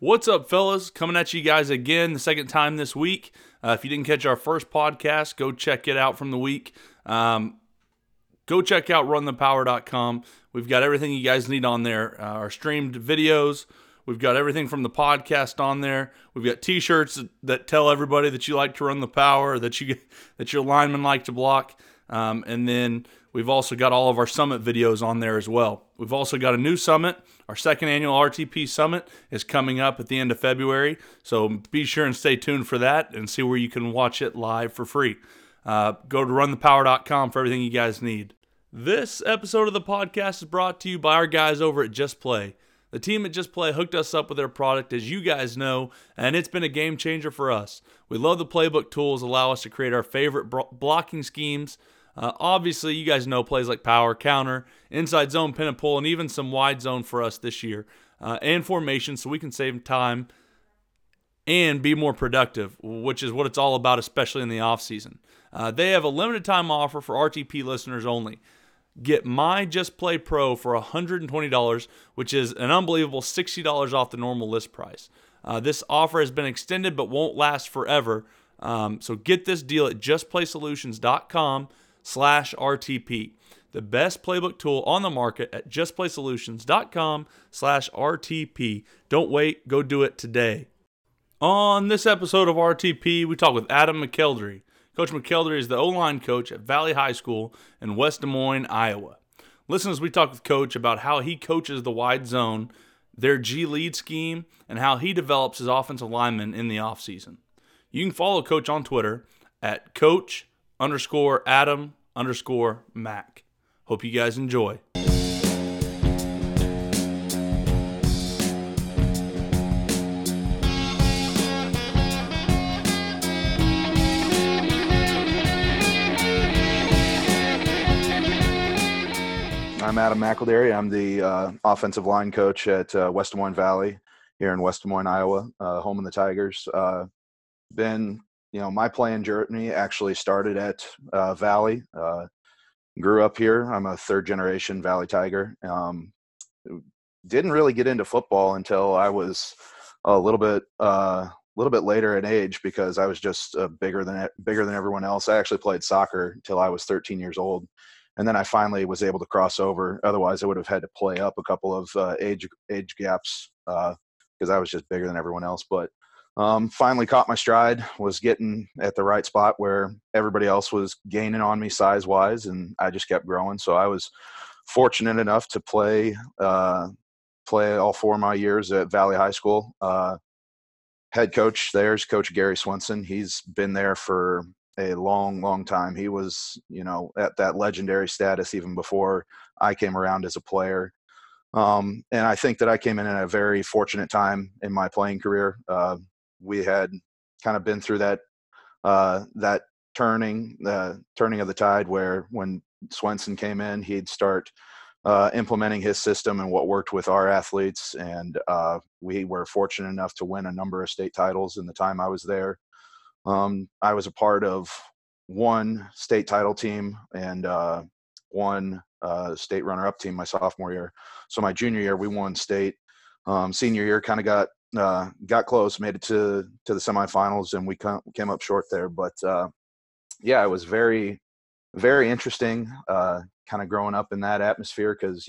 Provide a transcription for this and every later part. What's up, fellas? Coming at you guys again the second time this week. If you didn't catch our first podcast, go check it out from the week. Go check out runthepower.com. We've got everything you guys need on there. Our streamed videos. We've got everything from the podcast on there. We've got T-shirts that tell everybody that you like to run the power, that your linemen like to block. And then we've also got all of our summit videos on there as well. We've also got a new summit. Our second annual RTP summit is coming up at the end of February. So be sure and stay tuned for that and see where you can watch it live for free. Go to runthepower.com for everything you guys need. This episode of the podcast is brought to you by our guys over at Just Play. The team at Just Play hooked us up with their product, as you guys know, and it's been a game changer for us. We love the playbook tools allow us to create our favorite blocking schemes. Obviously, you guys know plays like power, counter, inside zone, pin and pull, and even some wide zone for us this year, and formation, so we can save time and be more productive, which is what it's all about, especially in the offseason. They have a limited time offer for RTP listeners only. Get my Just Play Pro for $120, which is an unbelievable $60 off the normal list price. This offer has been extended but won't last forever, so get this deal at JustPlaySolutions.com. /RTP. The best playbook tool on the market at JustPlaySolutions.com /RTP. Don't wait, go do it today. On this episode of RTP, we talk with Adam McElderry. Coach McElderry is the O-line coach at Valley High School in West Des Moines, Iowa. Listen as we talk with Coach about how he coaches the wide zone, their G-lead scheme, and how he develops his offensive linemen in the offseason. You can follow Coach on Twitter at Coach_Adam_Mac. Hope you guys enjoy. I'm Adam McElderry. I'm the offensive line coach at West Des Moines Valley here in West Des Moines, Iowa, home of the Tigers. My playing journey actually started at Valley. Grew up here. I'm a third-generation Valley Tiger. Didn't really get into football until I was a little bit later in age because I was just bigger than everyone else. I actually played soccer until I was 13 years old, and then I finally was able to cross over. Otherwise, I would have had to play up a couple of age gaps because I was just bigger than everyone else. But finally caught my stride, was getting at the right spot where everybody else was gaining on me size-wise, and I just kept growing. So I was fortunate enough to play all four of my years at Valley High School. Head coach there is Coach Gary Swenson. He's been there for a long, long time. He was, at that legendary status even before I came around as a player. And I think that I came in at a very fortunate time in my playing career. We had kind of been through that turning of the tide where when Swenson came in, he'd start implementing his system and what worked with our athletes. And we were fortunate enough to win a number of state titles in the time I was there. I was a part of one state title team and one state runner-up team my sophomore year. So my junior year, we won state. Senior year kind of got close, made it to the semifinals, and we came up short there. But it was very, very interesting. Kind of growing up in that atmosphere, because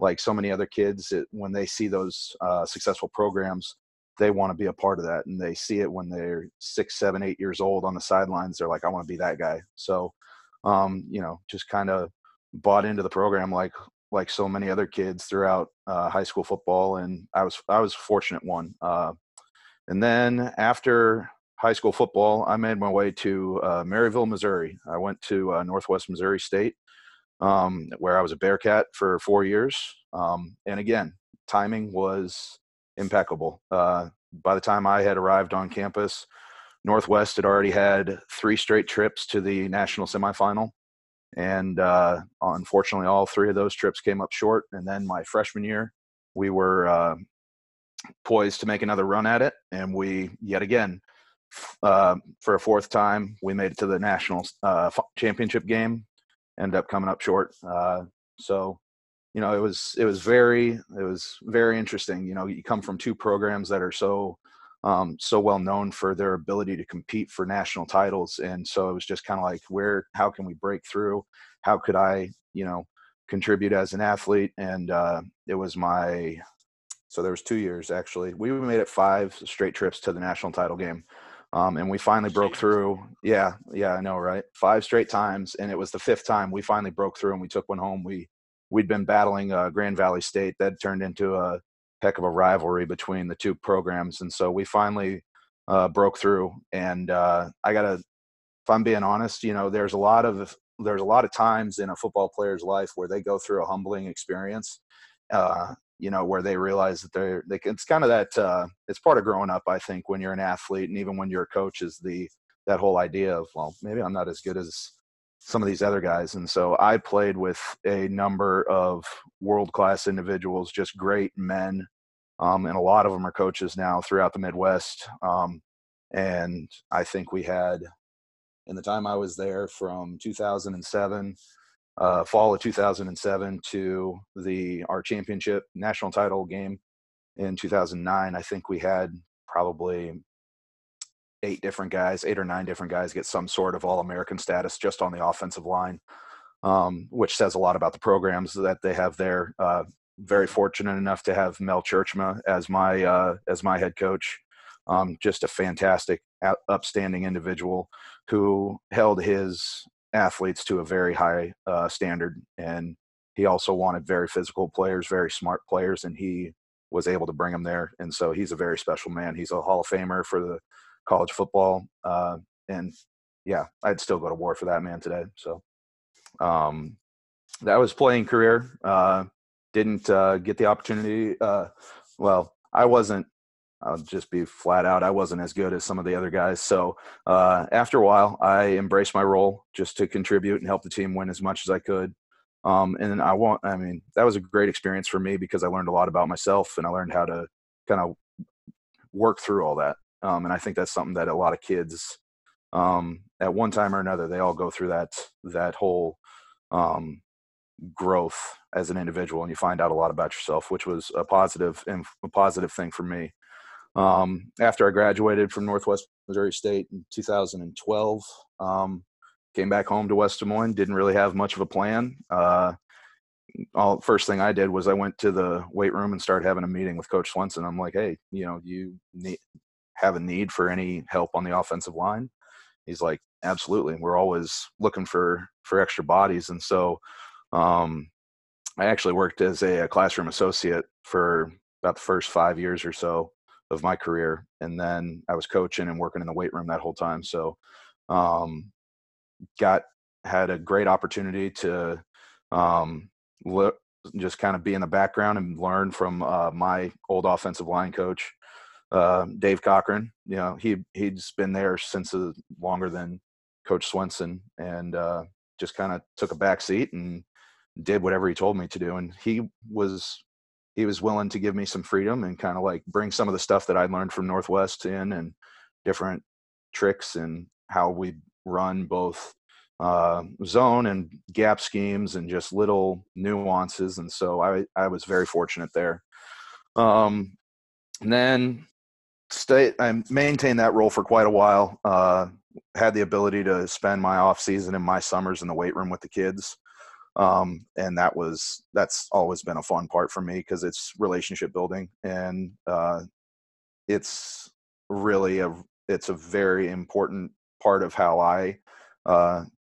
like so many other kids, when they see those successful programs, they want to be a part of that, and they see it when they're 6, 7, 8 years old on the sidelines. They're like, I want to be that guy. So, just kind of bought into the program like so many other kids throughout high school football, and I was a fortunate one. And then after high school football, I made my way to Maryville, Missouri. I went to Northwest Missouri State, where I was a Bearcat for 4 years. And again, timing was impeccable. By the time I had arrived on campus, Northwest had already had 3 straight trips to the national semifinal. And unfortunately, all 3 of those trips came up short. And then my freshman year, we were poised to make another run at it. And we, yet again, for a 4th time, we made it to the national championship game, ended up coming up short. So you know, it was very interesting. You know, you come from two programs that are so well known for their ability to compete for national titles. And so it was just kind of like, how can we break through? How could I, you know, contribute as an athlete? And so there was 2 years, actually. We made it 5 straight trips to the national title game. And we finally broke through. Yeah, I know, right? 5 straight times. And it was the 5th time we finally broke through and we took one home. We'd been battling Grand Valley State. That turned into a heck of a rivalry between the two programs. And so we finally broke through, and if I'm being honest, you know, there's a lot of times in a football player's life where they go through a humbling experience, you know, where they realize that it's kind of that, it's part of growing up, I think, when you're an athlete. And even when you're a coach, is that whole idea of, well, maybe I'm not as good as some of these other guys. And so I played with a number of world-class individuals, just great men. And a lot of them are coaches now throughout the Midwest. And I think we had, in the time I was there, from 2007, fall of 2007 to our championship national title game in 2009, I think we had probably 8 or 9 different guys get some sort of All-American status just on the offensive line, which says a lot about the programs that they have there. Very fortunate enough to have Mel Churchman as my head coach. Just a fantastic, upstanding individual who held his athletes to a very high standard. And he also wanted very physical players, very smart players, and he was able to bring them there. And so he's a very special man. He's a Hall of Famer for the college football. And yeah, I'd still go to war for that man today. So that was playing career. Didn't get the opportunity. I'll just be flat out, I wasn't as good as some of the other guys. So after a while, I embraced my role just to contribute and help the team win as much as I could. That was a great experience for me because I learned a lot about myself, and I learned how to kind of work through all that. And I think that's something that a lot of kids, at one time or another, they all go through that whole growth as an individual, and you find out a lot about yourself, which was a positive thing for me. After I graduated from Northwest Missouri State in 2012, came back home to West Des Moines, didn't really have much of a plan. First thing I did was I went to the weight room and started having a meeting with Coach Swenson. I'm like, hey, you know, you have a need for any help on the offensive line? He's like, absolutely. We're always looking for extra bodies. And so I actually worked as a classroom associate for about the first 5 years or so of my career, and then I was coaching and working in the weight room that whole time. So had a great opportunity to just kind of be in the background and learn from my old offensive line coach, Dave Cochran. You know, he's been there since longer than Coach Swenson, and just kind of took a back seat and did whatever he told me to do. And he was willing to give me some freedom and kind of like bring some of the stuff that I learned from Northwest in, and different tricks and how we run both zone and gap schemes and just little nuances. And so I was very fortunate there. And then I maintained that role for quite a while. Had the ability to spend my off season and my summers in the weight room with the kids. And that's always been a fun part for me because it's relationship building, and it's a very important part of how I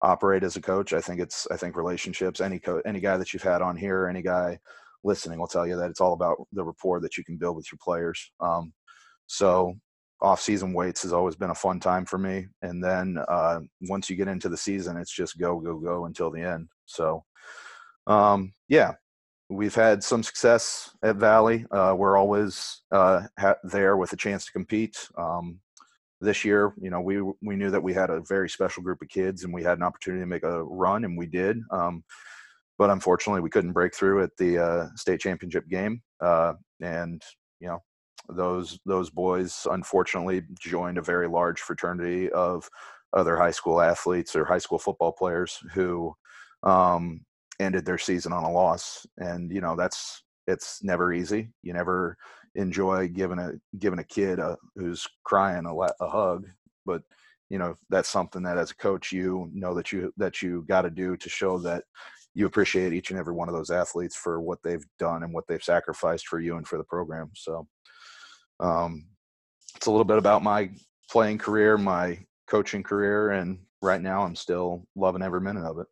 operate as a coach. I think relationships, any guy that you've had on here, any guy listening will tell you that it's all about the rapport that you can build with your players. So off-season weights has always been a fun time for me. And then once you get into the season, it's just go, go, go until the end. So, we've had some success at Valley. We're always there with a chance to compete. This year, you know, we knew that we had a very special group of kids, and we had an opportunity to make a run, and we did. But unfortunately, we couldn't break through at the state championship game. And, you know, those boys unfortunately joined a very large fraternity of other high school athletes or high school football players who ended their season on a loss. And, you know, that's, it's never easy. You never enjoy giving a kid who's crying a hug, but you know, that's something that as a coach, you know, that you got to do to show that you appreciate each and every one of those athletes for what they've done and what they've sacrificed for you and for the program. So it's a little bit about my playing career, my coaching career, and right now I'm still loving every minute of it.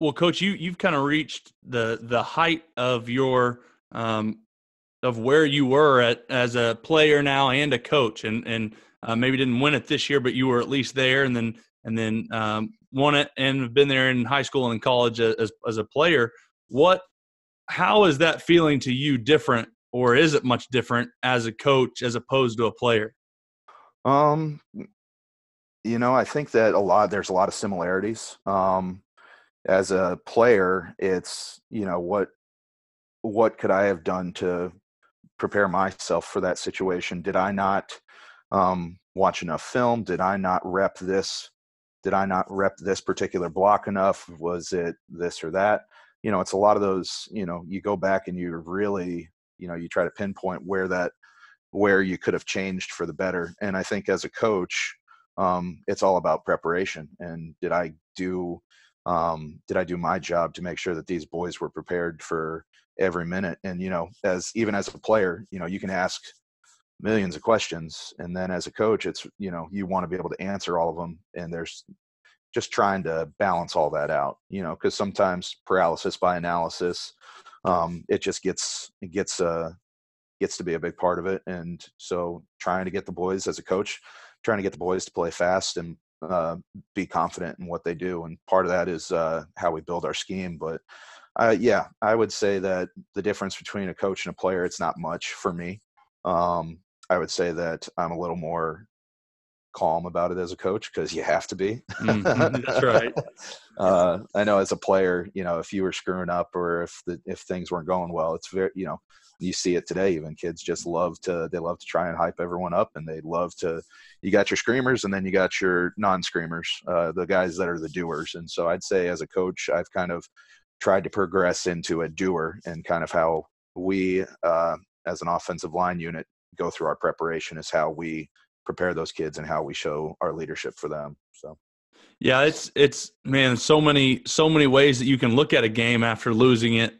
Well, Coach, you've kind of reached the height of your of where you were at as a player now and a coach, and maybe didn't win it this year, but you were at least there, and then won it and have been there in high school and in college as a player. How is that feeling to you different, or is it much different as a coach as opposed to a player? You know, I think that there's a lot of similarities. As a player, it's, you know, what could I have done to prepare myself for that situation? Did I not watch enough film? Did I not rep this? Did I not rep this particular block enough? Was it this or that? You know, it's a lot of those, you know, you go back and you really, you know, you try to pinpoint where you could have changed for the better. And I think as a coach, it's all about preparation. And did I do my job to make sure that these boys were prepared for every minute? And, you know, even as a player, you know, you can ask millions of questions. And then as a coach, it's, you know, you want to be able to answer all of them. And there's just trying to balance all that out, you know, because sometimes paralysis by analysis, it just gets to be a big part of it. And so trying to get the boys as a coach, trying to get the boys to play fast and be confident in what they do. And part of that is how we build our scheme. But yeah, I would say that the difference between a coach and a player, it's not much for me. I would say that I'm a little more calm about it as a coach, because you have to be. That's right. I know as a player, you know, if you were screwing up or if things weren't going well, it's very, you know, you see it today, even kids just love to try and hype everyone up, and they love to, you got your screamers and then you got your non-screamers, the guys that are the doers. And so I'd say as a coach, I've kind of tried to progress into a doer, and kind of how we, as an offensive line unit, go through our preparation is how we prepare those kids and how we show our leadership for them. So. Yeah, it's man, so many ways that you can look at a game after losing it.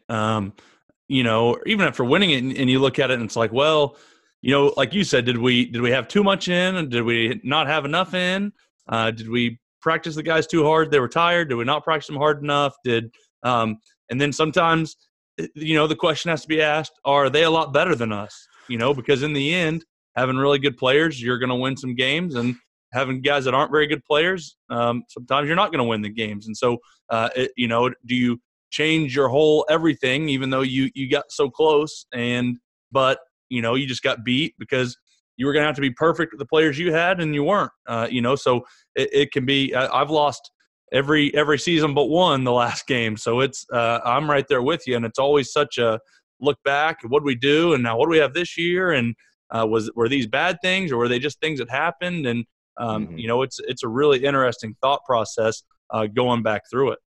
You know, even after winning it, and you look at it and it's like, well, you know, like you said, did we have too much in, and did we not have enough in? Did we practice the guys too hard? They were tired. Did we not practice them hard enough? And then sometimes, you know, the question has to be asked, are they a lot better than us? You know, because in the end, having really good players, you're going to win some games, and having guys that aren't very good players, sometimes you're not going to win the games. And so, you know, do you change your whole everything, even though you got so close, but you know, you just got beat because you were going to have to be perfect with the players you had, and you weren't, you know, so it can be, I've lost every season but one the last game. So it's, I'm right there with you. And it's always such a look back at what we do, and now what do we have this year? And were these bad things, or were they just things that happened? And you know, it's a really interesting thought process going back through it.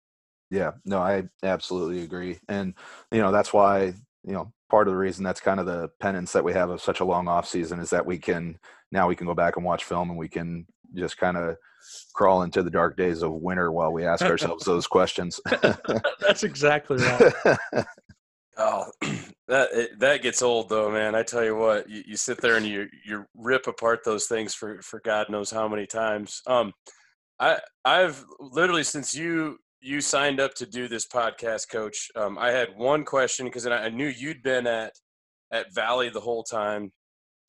Yeah, no, I absolutely agree. And, you know, that's why, you know, part of the reason that's kind of the penance that we have of such a long off season is that we can go back and watch film, and we can just kind of crawl into the dark days of winter while we ask ourselves those questions. That's exactly right. Oh, that gets old though, man. I tell you what, you sit there and you rip apart those things for God knows how many times. I've literally, since you signed up to do this podcast, Coach, I had one question, because I knew you'd been at Valley the whole time.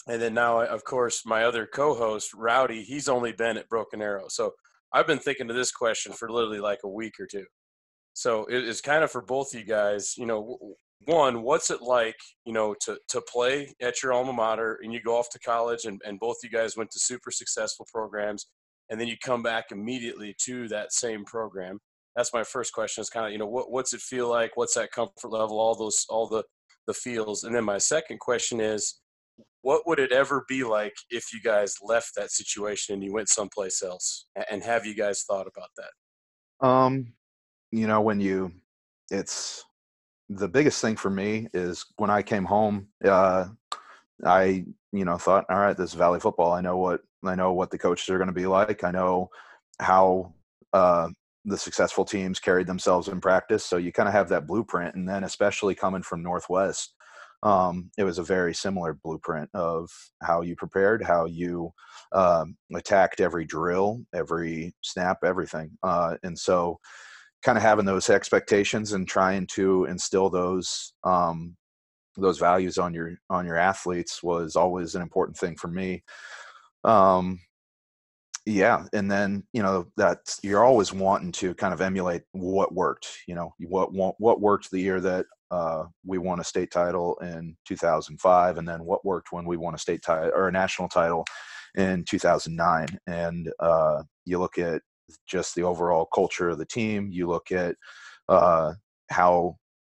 And then now, of course, my other co-host, Rowdy, he's only been at Broken Arrow. So I've been thinking of this question for literally like a week or two. So it's kind of for both you guys. You know, one, what's it like, you know, to play at your alma mater, and you go off to college, and both you guys went to super successful programs, and then you come back immediately to that same program? That's my first question, is kind of, you know, what's it feel like? What's that comfort level? All the feels. And then my second question is, what would it ever be like if you guys left that situation and you went someplace else? And have you guys thought about that? You know, when you it's the biggest thing for me is when I came home, I, thought, all right, this is Valley football. I know what the coaches are going to be like. I know how the successful teams carried themselves in practice. So you kind of have that blueprint. And then especially coming from Northwest, it was a very similar blueprint of how you prepared, how you attacked every drill, every snap, everything. And so kind of having those expectations and trying to instill those values on your athletes was always an important thing for me. Yeah. And then, that you're always wanting to kind of emulate what worked, what worked the year that we won a state title in 2005, and then what worked when we won a state title or a national title in 2009. And you look at just the overall culture of the team. You look at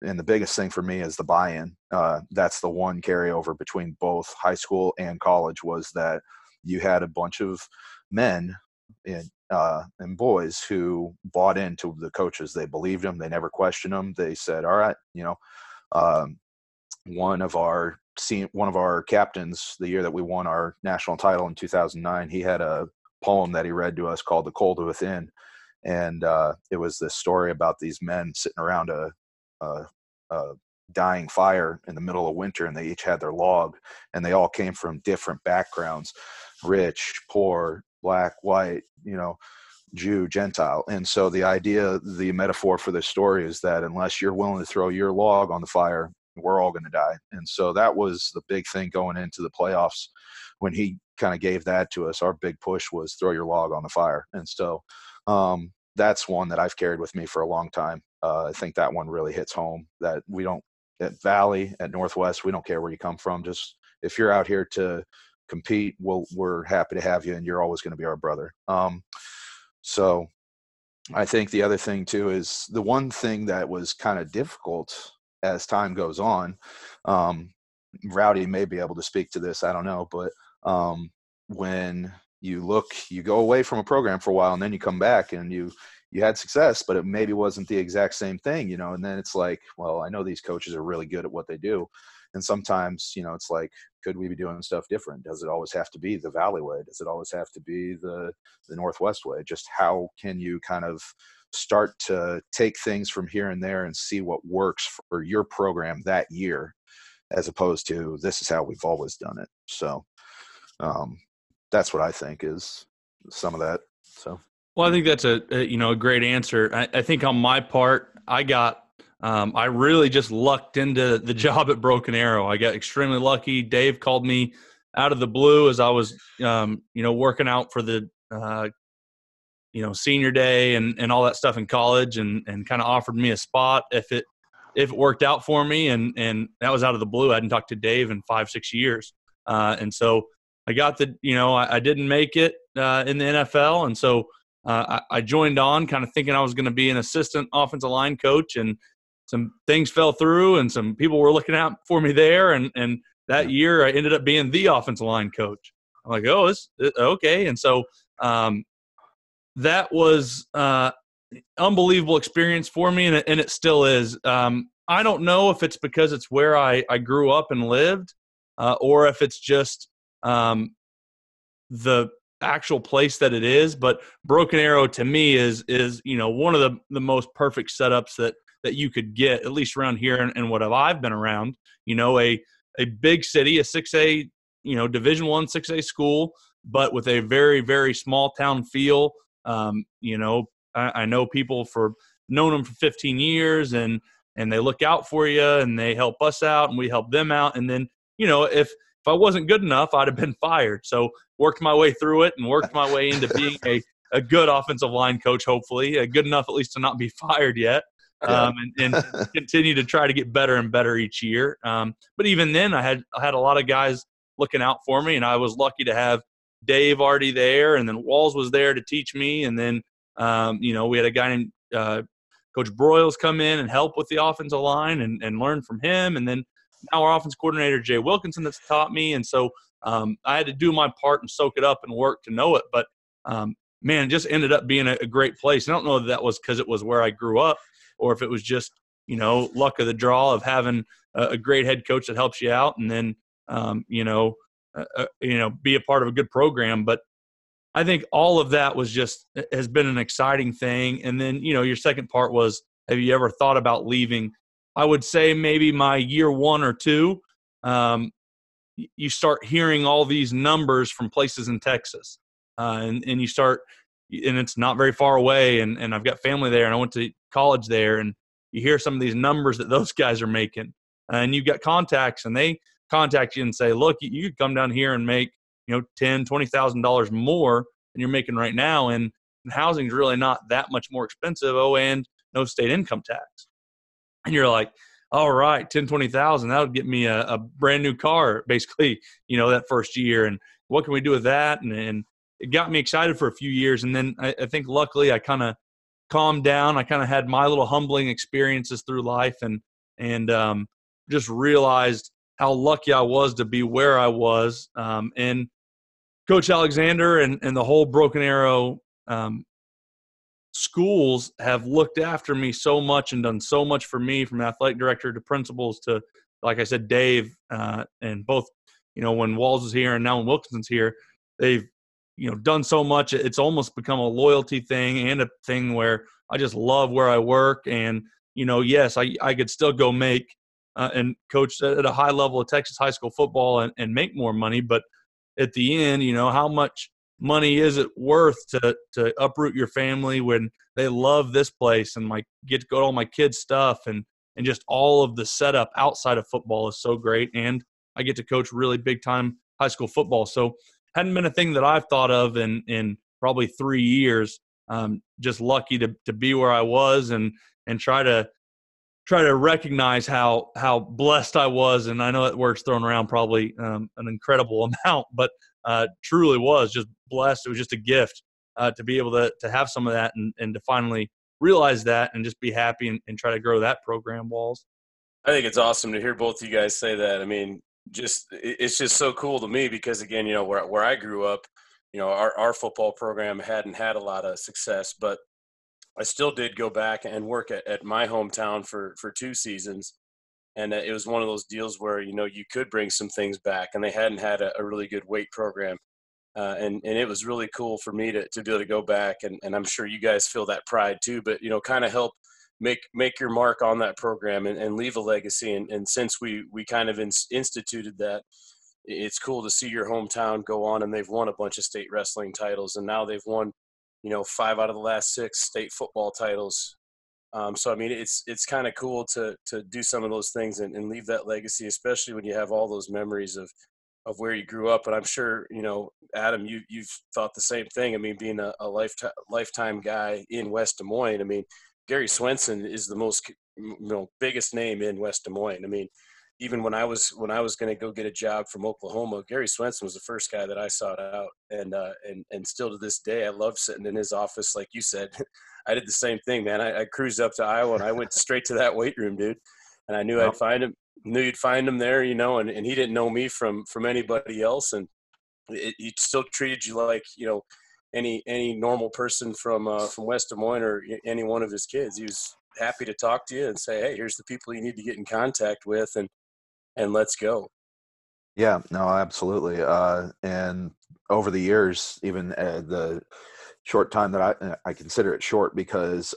and the biggest thing for me is the buy-in. That's the one carryover between both high school and college, was that you had a bunch of men and boys who bought into the coaches. They believed them. They never questioned them. They said, all right, one of our captains, the year that we won our national title in 2009, he had a poem that he read to us called The Cold Within. And it was this story about these men sitting around a dying fire in the middle of winter, and they each had their log, and they all came from different backgrounds: rich, poor, black, white, Jew, Gentile. And so the metaphor for this story is that unless you're willing to throw your log on the fire, we're all going to die. And so that was the big thing going into the playoffs. When he kind of gave that to us, our big push was throw your log on the fire. And so that's one that I've carried with me for a long time. I think that one really hits home, that we don't, at Valley, at Northwest, we don't care where you come from. Just if you're out here to compete, we're happy to have you, and you're always going to be our brother. So I think the other thing too is the one thing that was kind of difficult as time goes on. Rowdy may be able to speak to this, I don't know, but when you go away from a program for a while, and then you come back and you had success, but it maybe wasn't the exact same thing, and then it's like, well, I know these coaches are really good at what they do. And sometimes, it's like, could we be doing stuff different? Does it always have to be the Valley way? Does it always have to be the Northwest way? Just how can you kind of start to take things from here and there and see what works for your program that year, as opposed to this is how we've always done it. So that's what I think is some of that. So. Well, I think that's a great answer. I think on my part, I really just lucked into the job at Broken Arrow. I got extremely lucky. Dave called me out of the blue as I was, working out for the, senior day and all that stuff in college, and kind of offered me a spot if it worked out for me. And that was out of the blue. I hadn't talked to Dave in 5-6 years. And so I got I didn't make it in the NFL. And so I joined on kind of thinking I was going to be an assistant offensive line coach, and some things fell through and some people were looking out for me there. And that year I ended up being the offensive line coach. I'm like, oh, okay. And so that was unbelievable experience for me. And it still is. I don't know if it's because it's where I grew up and lived, or if it's just the actual place that it is, but Broken Arrow to me is one of the most perfect setups that you could get, at least around here and what I've been around. A big city, a 6A, Division I, 6A school, but with a very, very small town feel. I know people for known them for 15 years, and they look out for you, and they help us out, and we help them out. And then, if I wasn't good enough, I'd have been fired. So worked my way through it and worked my way into being a good offensive line coach, hopefully, good enough at least to not be fired yet, and continue to try to get better and better each year. But even then, I had a lot of guys looking out for me, and I was lucky to have Dave already there, and then Walls was there to teach me, and then we had a guy named Coach Broyles come in and help with the offensive line and learn from him, and then now our offense coordinator, Jay Wilkinson, that's taught me. And so I had to do my part and soak it up and work to know it. But, it just ended up being a great place. I don't know if that was because it was where I grew up or if it was just you know, luck of the draw of having a great head coach that helps you out, and then be a part of a good program. But I think all of that was just has been an exciting thing. And then, you know, your second part was, have you ever thought about leaving? I would say maybe my year one or two, you start hearing all these numbers from places in Texas, and you start, and it's not very far away, and I've got family there, and I went to college there, and you hear some of these numbers that those guys are making, and you've got contacts, and they contact you and say, look, you could come down here and make, you know, $10,000, $20,000 more than you're making right now. And housing's really not that much more expensive. Oh, and no state income tax. And you're like, all right, $10,000, $20,000, that would get me a brand new car, basically, you know, that first year. And what can we do with that? And it got me excited for a few years. And then I think luckily I kind of calmed down. I kind of had my little humbling experiences through life and just realized how lucky I was to be where I was. And Coach Alexander and the whole Broken Arrow schools have looked after me so much and done so much for me, from athletic director to principals to, like I said, Dave, and both, you know, when Walls is here and now when Wilkinson's here, they've, you know, done so much. It's almost become a loyalty thing and a thing where I just love where I work. And, you know, yes, I could still go make and coach at a high level of Texas high school football and make more money. But at the end, you know, how much money is it worth to uproot your family when they love this place and like get to go to all my kids' stuff and just all of the setup outside of football is so great. And I get to coach really big time high school football. So hadn't been a thing that I've thought of in probably 3 years. Just lucky to be where I was and try to recognize how blessed I was. And I know that word's thrown around probably an incredible amount, but truly was just blessed. It was just a gift to be able to have some of that and to finally realize that and just be happy and try to grow that program, Walls. I think it's awesome to hear both of you guys say that. I mean, it's just so cool to me because, again, you know, where I grew up, you know, our football program hadn't had a lot of success, but I still did go back and work at my hometown for 2 seasons. And it was one of those deals where, you know, you could bring some things back, and they hadn't had a really good weight program. And it was really cool for me to be able to go back. And I'm sure you guys feel that pride too, but, you know, kind of help make your mark on that program and leave a legacy. And since we kind of instituted that, it's cool to see your hometown go on, and they've won a bunch of state wrestling titles, and now they've won, you know, 5 out of the last 6 state football titles. So, I mean, it's kind of cool to do some of those things and leave that legacy, especially when you have all those memories of where you grew up. And I'm sure, you know, Adam, you've thought the same thing. I mean, being a lifetime guy in West Des Moines, I mean, Gary Swenson is the most, you know, biggest name in West Des Moines. I mean, even when I was going to go get a job from Oklahoma, Gary Swenson was the first guy that I sought out, and still to this day, I love sitting in his office. Like you said, I did the same thing, man. I cruised up to Iowa and I went straight to that weight room, dude. And I knew I'd find him. Knew you'd find him there, you know. And he didn't know me from anybody else, and he still treated you like, you know, any normal person from West Des Moines or any one of his kids. He was happy to talk to you and say, hey, here's the people you need to get in contact with, and let's go. Yeah, no, absolutely. And over the years, even the short time that I consider it short because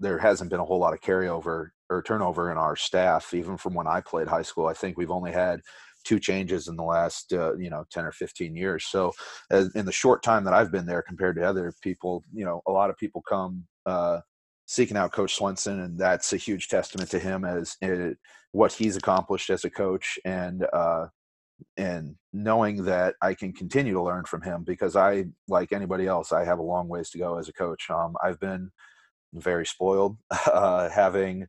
there hasn't been a whole lot of carryover or turnover in our staff, even from when I played high school. I think we've only had 2 changes in the last, 10 or 15 years. So in the short time that I've been there compared to other people, you know, a lot of people come seeking out Coach Swenson, and that's a huge testament to him as what he's accomplished as a coach, and knowing that I can continue to learn from him because I, like anybody else, I have a long ways to go as a coach. I've been very spoiled having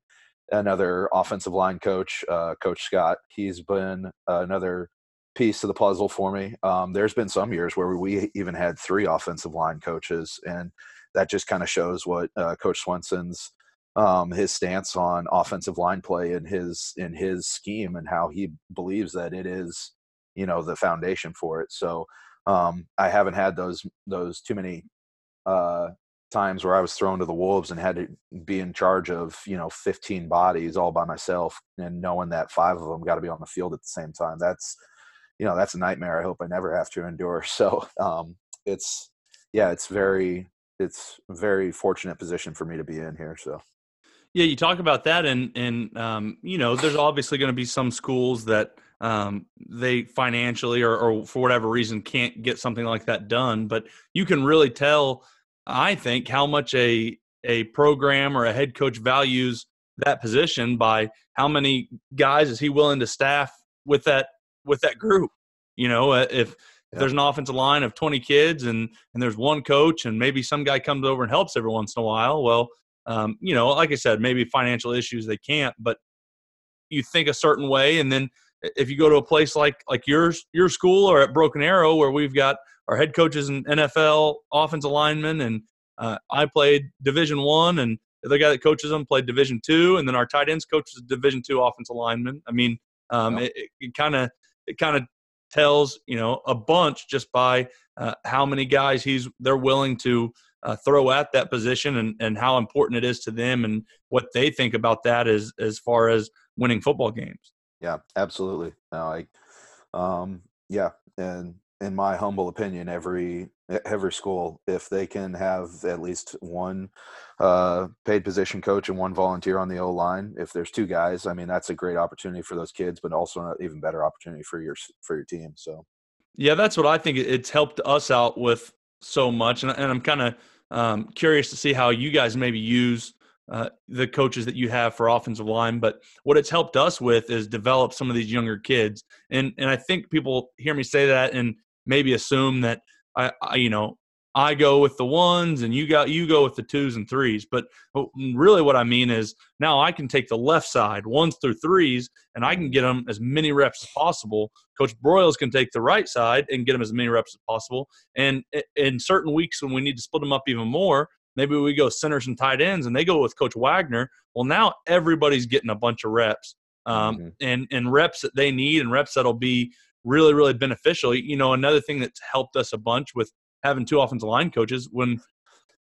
another offensive line coach, Coach Scott. He's been another piece of the puzzle for me. There's been some years where we even had 3 offensive line coaches, and that just kind of shows what Coach Swenson's his stance on offensive line play and his scheme and how he believes that it is, you know, the foundation for it. So I haven't had those too many times where I was thrown to the wolves and had to be in charge of, 15 bodies all by myself, and knowing that 5 of them got to be on the field at the same time. That's, that's a nightmare I hope I never have to endure. So it's very fortunate position for me to be in here. So. Yeah, you talk about that, and there's obviously going to be some schools that they financially or for whatever reason can't get something like that done. But you can really tell, I think, how much a program or a head coach values that position by how many guys is he willing to staff with that group. If there's an offensive line of 20 kids and there's one coach and maybe some guy comes over and helps every once in a while, well. Like I said, maybe financial issues, they can't, but you think a certain way. And then if you go to a place like your school or at Broken Arrow, where we've got our head coaches and NFL offensive linemen, and I played Division 1, and the guy that coaches them played Division 2, and then our tight ends coach is a Division 2 offensive lineman. I mean, it kind of tells, a bunch just by how many guys they're willing to throw at that position, and how important it is to them and what they think about that as far as winning football games. Yeah, absolutely. No, and in my humble opinion, every school, if they can have at least one paid position coach and one volunteer on the O-line, if there's 2 guys, I mean, that's a great opportunity for those kids, but also an even better opportunity for your team. So, yeah, that's what I think. It's helped us out with so much. And I'm kind of curious to see how you guys maybe use the coaches that you have for offensive line. But what it's helped us with is develop some of these younger kids. And I think people hear me say that and maybe assume that I go with the 1s and you go with the 2s and 3s. But really what I mean is now I can take the left side, 1s through 3s, and I can get them as many reps as possible. Coach Broyles can take the right side and get them as many reps as possible. And in certain weeks when we need to split them up even more, maybe we go centers and tight ends and they go with Coach Wagner. Well, now everybody's getting a bunch of reps and reps that they need and reps that'll be really, really beneficial. Another thing that's helped us a bunch with having 2 offensive line coaches, when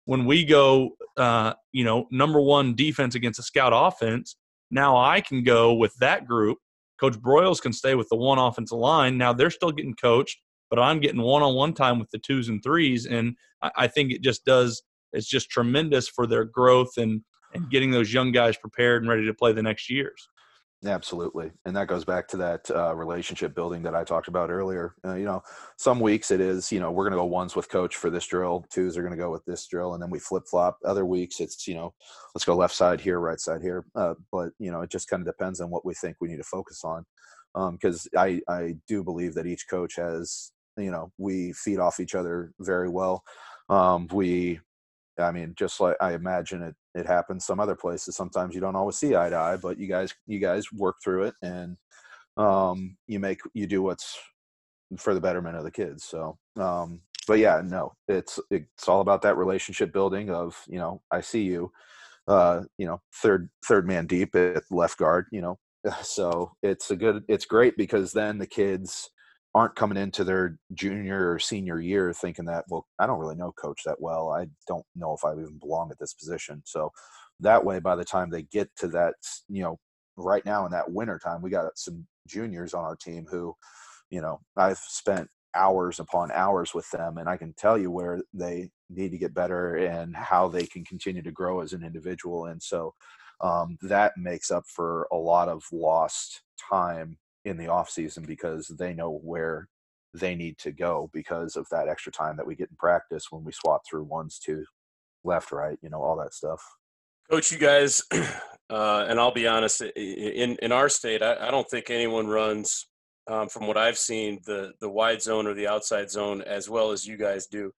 we go, number 1 defense against a scout offense, now I can go with that group. Coach Broyles can stay with the 1 offensive line. Now they're still getting coached, but I'm getting one-on-one time with the 2s and 3s. And I think it's just tremendous for their growth and getting those young guys prepared and ready to play the next years. Absolutely. And that goes back to that relationship building that I talked about earlier. Some weeks it is, we're going to go 1s with coach for this drill, 2s are going to go with this drill, and then we flip flop. Other weeks it's, let's go left side here, right side here. But it just kind of depends on what we think we need to focus on. Because I do believe that each coach has, we feed off each other very well. Just like I imagine it happens some other places. Sometimes you don't always see eye to eye, but you guys work through it, and you do what's for the betterment of the kids. So, it's all about that relationship building of, I see you, third man deep at left guard, so it's great, because then the kids aren't coming into their junior or senior year thinking that, well, I don't really know coach that well. I don't know if I even belong at this position. So that way, by the time they get to that, right now in that winter time, we got some juniors on our team who, I've spent hours upon hours with them, and I can tell you where they need to get better and how they can continue to grow as an individual. And so that makes up for a lot of lost time in the off season, because they know where they need to go because of that extra time that we get in practice when we swap through 1s to left, right, all that stuff. Coach, you guys, and I'll be honest, in our state, I don't think anyone runs from what I've seen, the wide zone or the outside zone as well as you guys do.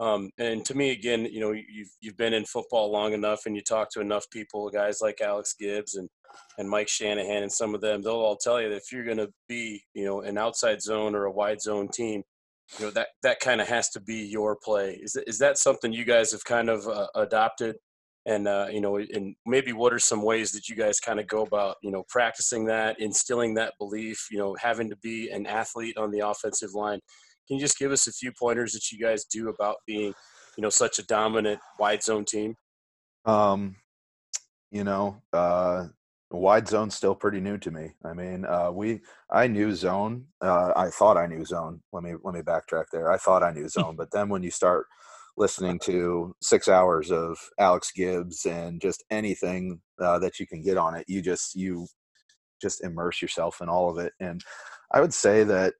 And to me, again, you've been in football long enough, and you talk to enough people, guys like Alex Gibbs and Mike Shanahan and some of them, they'll all tell you that if you're going to be, an outside zone or a wide zone team, that kind of has to be your play. Is that something you guys have kind of adopted? And, and maybe what are some ways that you guys kind of go about, practicing that, instilling that belief, having to be an athlete on the offensive line? Can you just give us a few pointers that you guys do about being you know, such a dominant wide zone team? You know, wide zone's still pretty new to me. I mean, I knew zone. I thought I knew zone. Let me backtrack there. I thought I knew zone, but then when you start listening to 6 hours of Alex Gibbs and just anything that you can get on it, you just immerse yourself in all of it. And I would say that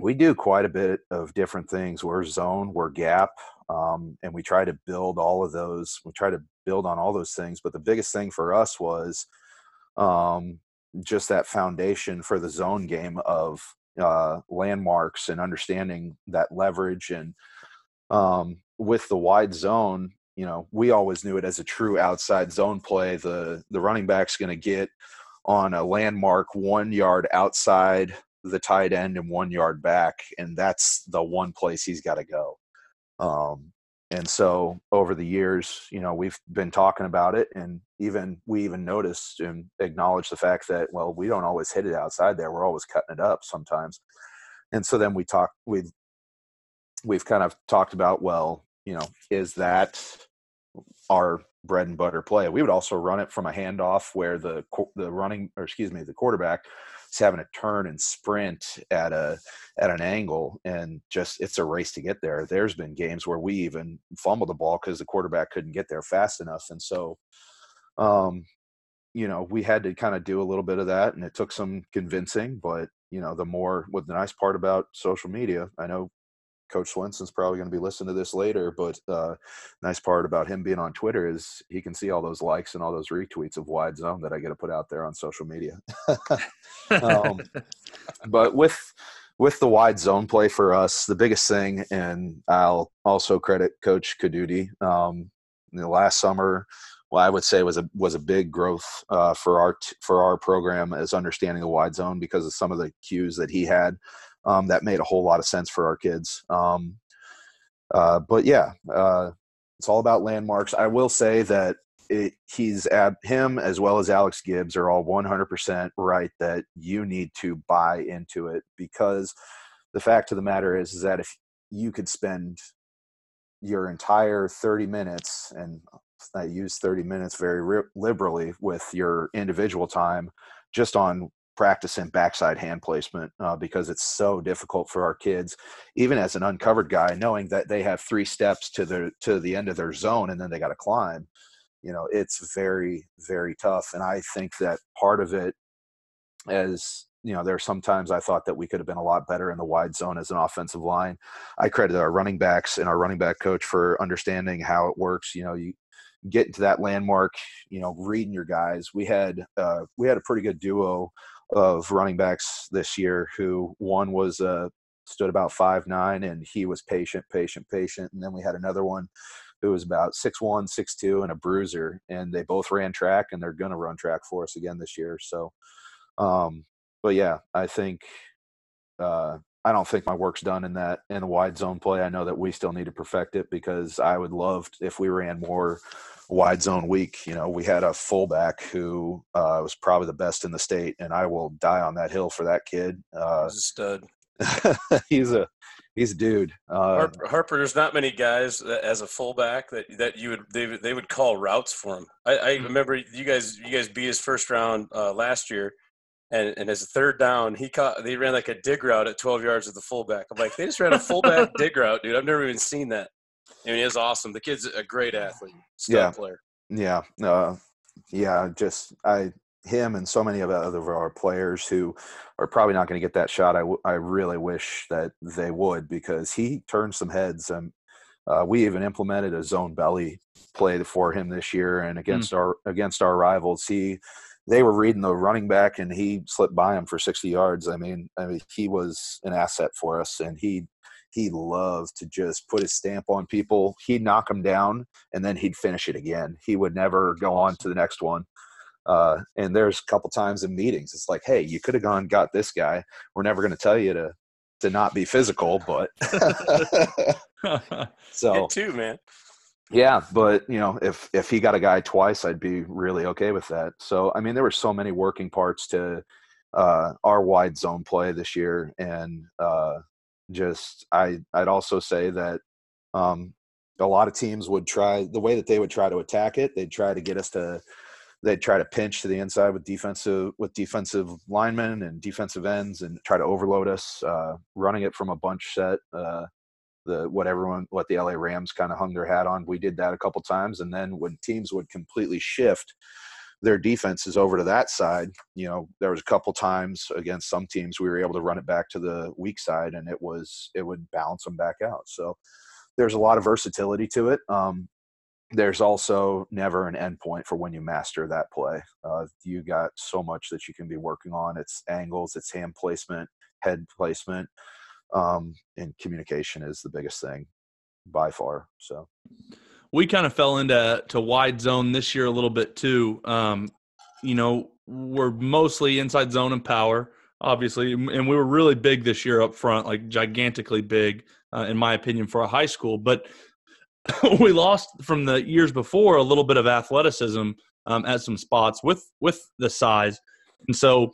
we do quite a bit of different things. We're zone, we're gap, and we try to build all of those. We try to build on all those things. But the biggest thing for us was just that foundation for the zone game of landmarks and understanding that leverage. And with the wide zone, you know, we always knew it as a true outside zone play. The running back's going to get on a landmark 1 yard outside the tight end and 1 yard back, and that's the one place he's got to go. And so over the years, you know, we've been talking about it, and we even noticed and acknowledged the fact that, well, we don't always hit it outside there. We're always cutting it up sometimes. And so then we've kind of talked about, well, you know, is that our bread and butter play? We would also run it from a handoff where the quarterback is having a turn and sprint at an angle, and just it's a race to get there. There's been games where we even fumbled the ball because the quarterback couldn't get there fast enough. And so, you know, we had to kind of do a little bit of that, and it took some convincing. But, you know, the nice part about social media, I know Coach Swenson's probably going to be listening to this later, but nice part about him being on Twitter is he can see all those likes and all those retweets of wide zone that I get to put out there on social media. But with the wide zone play for us, the biggest thing, and I'll also credit Coach Kaduti, last summer, well, I would say was a big growth for our program, is understanding the wide zone because of some of the cues that he had. That made a whole lot of sense for our kids. But it's all about landmarks. I will say that him as well as Alex Gibbs are all 100% right that you need to buy into it, because the fact of the matter is that if you could spend your entire 30 minutes, and I use 30 minutes very liberally with your individual time, just on practice and backside hand placement, because it's so difficult for our kids, even as an uncovered guy, knowing that they have 3 steps to the end of their zone and then they got to climb. You know, it's very, very tough. And I think that part of it, as you know, there are sometimes I thought that we could have been a lot better in the wide zone as an offensive line. I credit our running backs and our running back coach for understanding how it works. You know, you get into that landmark, you know, reading your guys. We had a pretty good duo of running backs this year, who one was stood about 5'9", and he was patient. And then we had another one who was about 6'1", 6'2", and a bruiser, and they both ran track, and they're going to run track for us again this year. So, but yeah, I think I don't think my work's done in the wide zone play. I know that we still need to perfect it, because I would love if we ran more wide zone week. You know, we had a fullback who was probably the best in the state, and I will die on that hill for that kid. He's a stud. he's a dude. Harper, there's not many guys as a fullback that you would they would call routes for him. I remember you guys beat his first round last year. And as a third down, they ran like a dig route at 12 yards with the fullback. I'm like, they just ran a fullback dig route, dude. I've never even seen that. I mean, it's awesome. The kid's a great athlete, player. Yeah. Him and so many of our players who are probably not going to get that shot. I really wish that they would, because he turned some heads. We even implemented a zone belly play for him this year, and against our rivals, they were reading the running back, and he slipped by him for 60 yards. I mean, he was an asset for us, and he loved to just put his stamp on people. He'd knock them down, and then he'd finish it again. He would never go on to the next one. And there's a couple times in meetings, it's like, hey, you could have gone and got this guy. We're never going to tell you to not be physical, but so it too, man. Yeah, but, you know, if he got a guy twice, I'd be really okay with that. So, I mean, there were so many working parts to our wide zone play this year. And I'd also say that A lot of teams would try the way that they would try to attack it. They'd try to get us to, they'd try to pinch to the inside with defensive linemen and defensive ends and try to overload us, running it from a bunch set, what the LA Rams kind of hung their hat on. We did that a couple times. And then when teams would completely shift their defenses over to that side, you know, there was a couple times against some teams we were able to run it back to the weak side, and it would balance them back out. So there's a lot of versatility to it. There's also never an end point for when you master that play. You got so much that you can be working on. It's angles, it's hand placement, head placement, and communication is the biggest thing by far. So we kind of fell into wide zone this year a little bit too. You know, we're mostly inside zone and power, obviously, and we were really big this year up front, like gigantically big, in my opinion, for a high school. But we lost from the years before a little bit of athleticism at some spots with the size. And so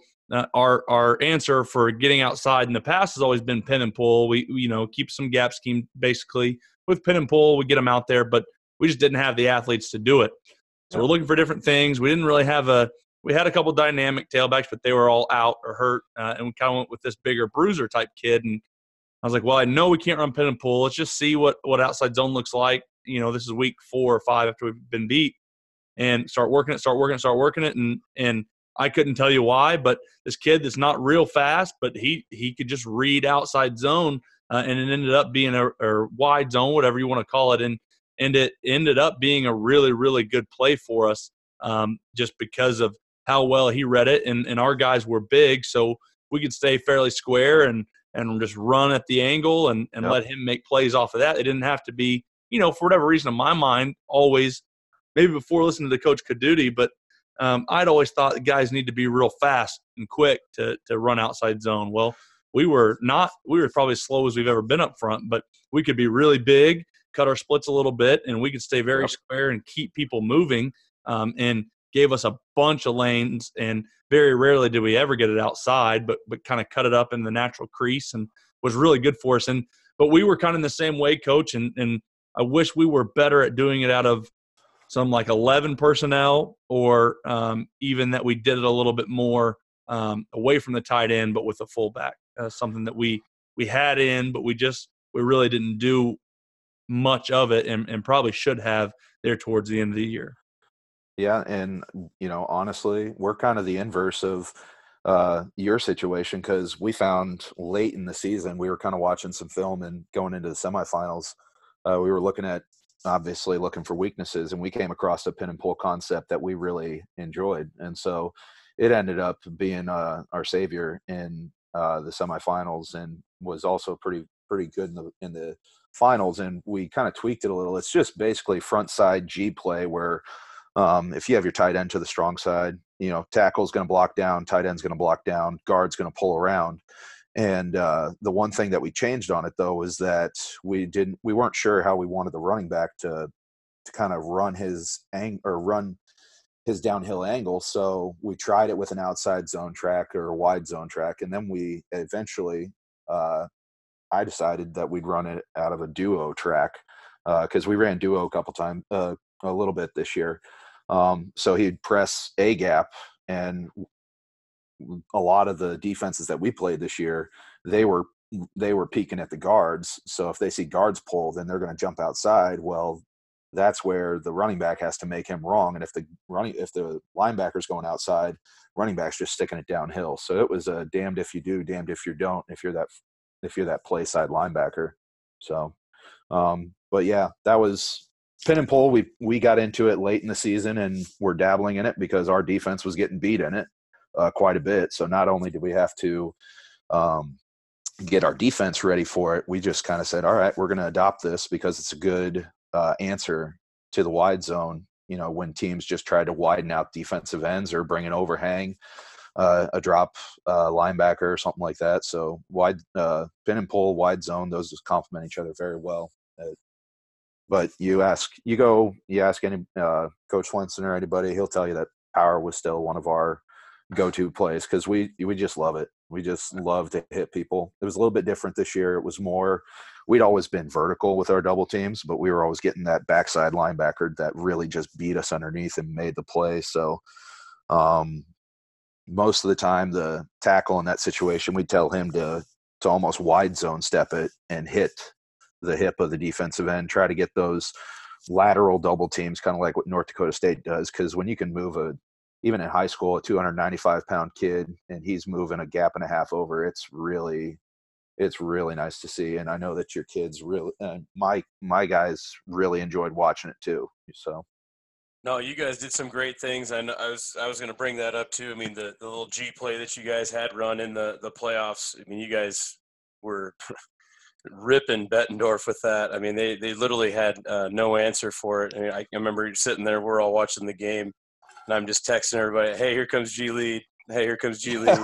our answer for getting outside in the past has always been pin and pull. We keep some gap scheme basically with pin and pull. We get them out there, but we just didn't have the athletes to do it. So we're looking for different things. We didn't really have we had a couple dynamic tailbacks, but they were all out or hurt. And we kind of went with this bigger bruiser type kid. And I was like, well, I know we can't run pin and pull. Let's just see what outside zone looks like. You know, this is week 4 or 5 after we've been beat, and start working it. And I couldn't tell you why, but this kid that's not real fast, but he could just read outside zone, and it ended up being a wide zone, whatever you want to call it. And it ended up being a really, really good play for us, just because of how well he read it. And our guys were big, so we could stay fairly square and just run at the angle and let him make plays off of that. It didn't have to be, for whatever reason in my mind, always, maybe before listening to Coach Kaduti, but I'd always thought guys need to be real fast and quick to run outside zone. Well, we were probably as slow as we've ever been up front, but we could be really big, cut our splits a little bit, and we could stay very square and keep people moving, and gave us a bunch of lanes. And very rarely did we ever get it outside, but kind of cut it up in the natural crease, and was really good for us. But we were kind of in the same way, Coach, and I wish we were better at doing it out of some like 11 personnel, or even that we did it a little bit more away from the tight end, but with a fullback, something that we had in, but we really didn't do much of it, and probably should have there towards the end of the year. Yeah, and, honestly, we're kind of the inverse of your situation, because we found late in the season, we were kind of watching some film and going into the semifinals. We were obviously looking for weaknesses, and we came across a pin and pull concept that we really enjoyed. And so it ended up being our savior in the semifinals, and was also pretty good in the finals. And we kind of tweaked it a little. It's just basically front side G play where – if you have your tight end to the strong side, tackle's going to block down, tight end's going to block down, guard's going to pull around. And the one thing that we changed on it, though, was that we weren't sure how we wanted the running back to kind of run his downhill angle. So we tried it with an outside zone track or a wide zone track, and then we eventually I decided that we'd run it out of a duo track, because we ran duo a couple times, a little bit this year. So he'd press a gap, and a lot of the defenses that we played this year, they were peeking at the guards. So if they see guards pull, then they're going to jump outside. Well, that's where the running back has to make him wrong. And if the linebacker's going outside, running back's just sticking it downhill. So it was a damned if you do, damned if you don't, if you're that play side linebacker. So, but yeah, that was, pin and pull, we got into it late in the season, and we're dabbling in it because our defense was getting beat in it quite a bit. So not only did we have to get our defense ready for it, we just kind of said, all right, we're going to adopt this because it's a good answer to the wide zone. When teams just try to widen out defensive ends or bring an overhang, a drop linebacker or something like that. So wide pin and pull, wide zone, those just complement each other very well. But you ask any Coach Swenson or anybody, he'll tell you that power was still one of our go-to plays, because we just love it. We just love to hit people. It was a little bit different this year. It was more we'd always been vertical with our double teams, but we were always getting that backside linebacker that really just beat us underneath and made the play. So most of the time the tackle in that situation, we'd tell him to almost wide zone step it and hit the hip of the defensive end, try to get those lateral double teams, kind of like what North Dakota State does, because when you can move even in high school, a 295-pound kid, and he's moving a gap and a half over, it's really nice to see. And I know that your kids really, my guys really enjoyed watching it too. So. No, you guys did some great things, and I was going to bring that up too. I mean, the little G play that you guys had run in the playoffs. I mean, you guys were ripping Bettendorf with that. I mean, they literally had no answer for it. I mean, I remember you're sitting there, we're all watching the game, and I'm just texting everybody, "Hey, here comes G lead. Hey, here comes G lead.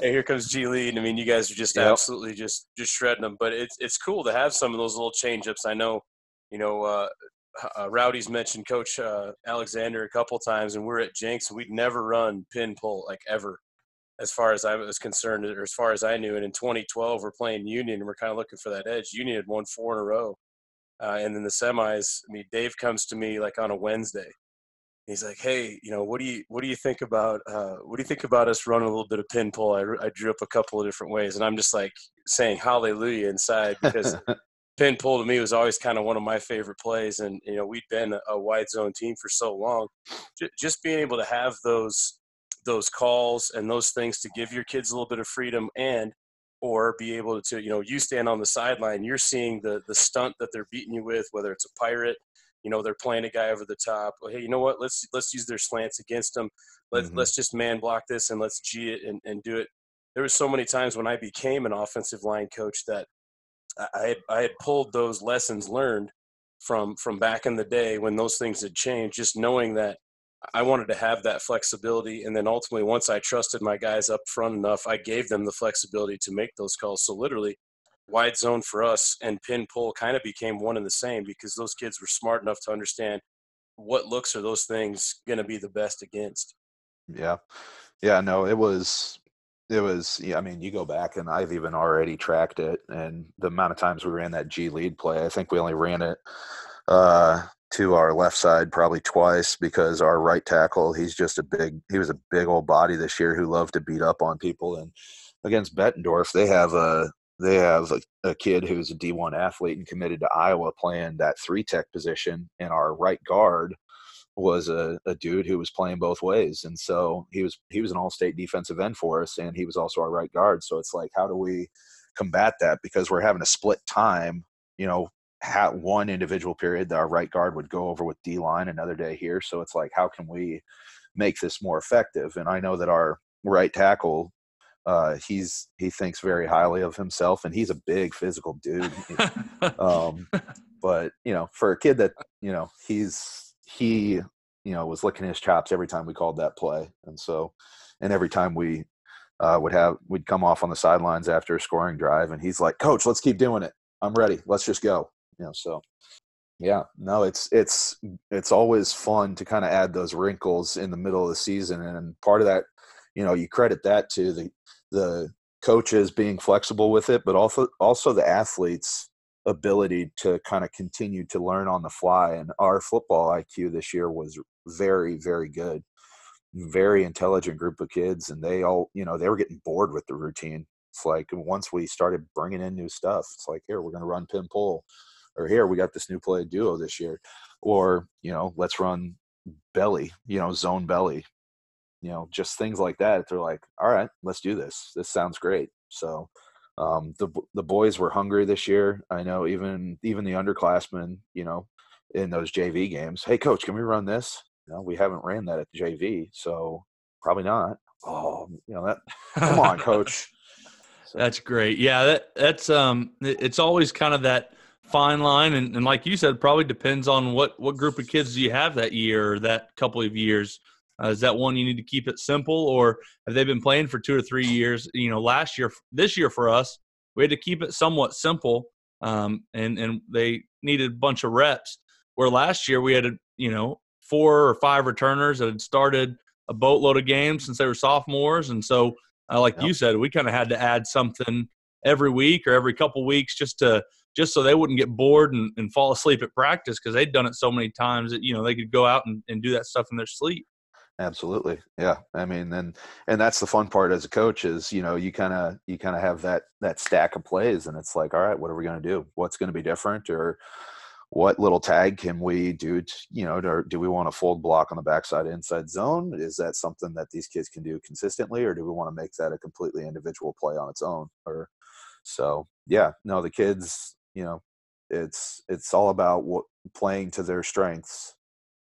Hey, here comes G lead." I mean, you guys are just absolutely just shredding them. But it's cool to have some of those little change-ups. I know, you know. Rowdy's mentioned Coach Alexander a couple times, and we're at Jenks, and we'd never run pin pull like ever, as far as I was concerned, or as far as I knew. And in 2012, we're playing Union, and we're kind of looking for that edge. Union had won 4 in a row, and then the semis. I mean, Dave comes to me like on a Wednesday. He's like, "Hey, you know, what do you think about us running a little bit of pin pull? I drew up a couple of different ways," and I'm just like saying hallelujah inside, because. Pin pull to me was always kind of one of my favorite plays, and you know, we'd been a wide zone team for so long. Just being able to have those calls and those things to give your kids a little bit of freedom, and or be able to, you know, you stand on the sideline, you're seeing the stunt that they're beating you with, whether it's a pirate, you know, they're playing a guy over the top. Well, hey, you know what? Let's use their slants against them. Let's just man block this and let's G it and do it. There were so many times when I became an offensive line coach that I had pulled those lessons learned from back in the day when those things had changed, just knowing that I wanted to have that flexibility. And then ultimately, once I trusted my guys up front enough, I gave them the flexibility to make those calls. So literally, wide zone for us and pin pull kind of became one and the same, because those kids were smart enough to understand what looks are those things going to be the best against. Yeah. Yeah, no, it was, yeah, I mean, you go back, and I've even already tracked it, and the amount of times we ran that G lead play, I think we only ran it to our left side probably twice, because our right tackle, he was a big old body this year who loved to beat up on people. And against Bettendorf, they have a kid who's a D1 athlete and committed to Iowa, playing that 3-tech position, and our right guard was a dude who was playing both ways. And so he was an all-state defensive end for us, and he was also our right guard. So it's like, how do we combat that? Because we're having a split time, you know, one individual period that our right guard would go over with D-line, another day here. So it's like, how can we make this more effective? And I know that our right tackle, he thinks very highly of himself, and he's a big physical dude. But, you know, for a kid that, you know, he was licking his chops every time we called that play. And so, and every time we we'd come off on the sidelines after a scoring drive, and he's like, "Coach, let's keep doing it. I'm ready. Let's just go." You know, so yeah, no, it's always fun to kind of add those wrinkles in the middle of the season. And part of that, you know, you credit that to the coaches being flexible with it, but also the athletes' ability to kind of continue to learn on the fly. And our football IQ this year was very, very good, very intelligent group of kids. And they all, you know, they were getting bored with the routine. It's like, once we started bringing in new stuff, it's like, here, we're going to run pin pull, or here, we got this new play duo this year, or, you know, let's run belly, you know, zone belly, you know, just things like that. They're like, all right, let's do this. This sounds great. So, the boys were hungry this year. I know even the underclassmen, you know, in those JV games, "Hey, coach, can we run this?" No, we haven't ran that at JV, so probably not. Oh, you know that. Come on, coach. So. That's great. Yeah, that's it's always kind of that fine line, and like you said, probably depends on what group of kids do you have that year or that couple of years. Is that one you need to keep it simple, or have they been playing for 2 or 3 years? You know, last year, this year for us, we had to keep it somewhat simple, and they needed a bunch of reps. Where last year we had, 4 or 5 returners that had started a boatload of games since they were sophomores, and so like you said, we kind of had to add something every week or every couple weeks just to just so they wouldn't get bored and fall asleep at practice, because they'd done it so many times that, you know, they could go out and do that stuff in their sleep. Absolutely. Yeah. I mean, and that's the fun part as a coach is, you know, you kind of have that stack of plays, and it's like, all right, what are we going to do? What's going to be different? Or what little tag can we do? Do we want a fold block on the backside inside zone? Is that something that these kids can do consistently, or do we want to make that a completely individual play on its own? Or so, yeah, no, the kids, you know, it's all about playing to their strengths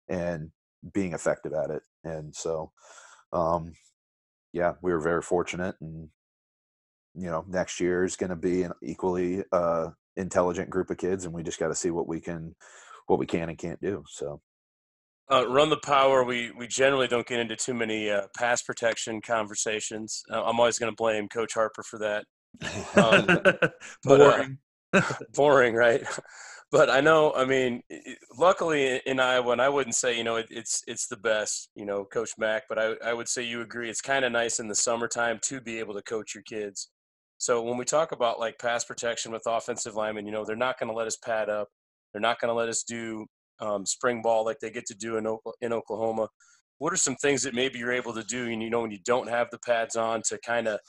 and being effective at it. And so, yeah, we were very fortunate, and, you know, next year is going to be an equally, intelligent group of kids, and we just got to see what we can and can't do. So Run the Power, we generally don't get into too many pass protection conversations. I'm always going to blame Coach Harper for that. Boring, right? But I know, I mean, luckily in Iowa, and I wouldn't say, you know, it's the best, you know, Coach Mack, but I would say you agree it's kind of nice in the summertime to be able to coach your kids. So when we talk about like pass protection with offensive linemen, you know, they're not going to let us pad up. They're not going to let us do spring ball like they get to do in Oklahoma. What are some things that maybe you're able to do, and, you know, when you don't have the pads on, to kind of,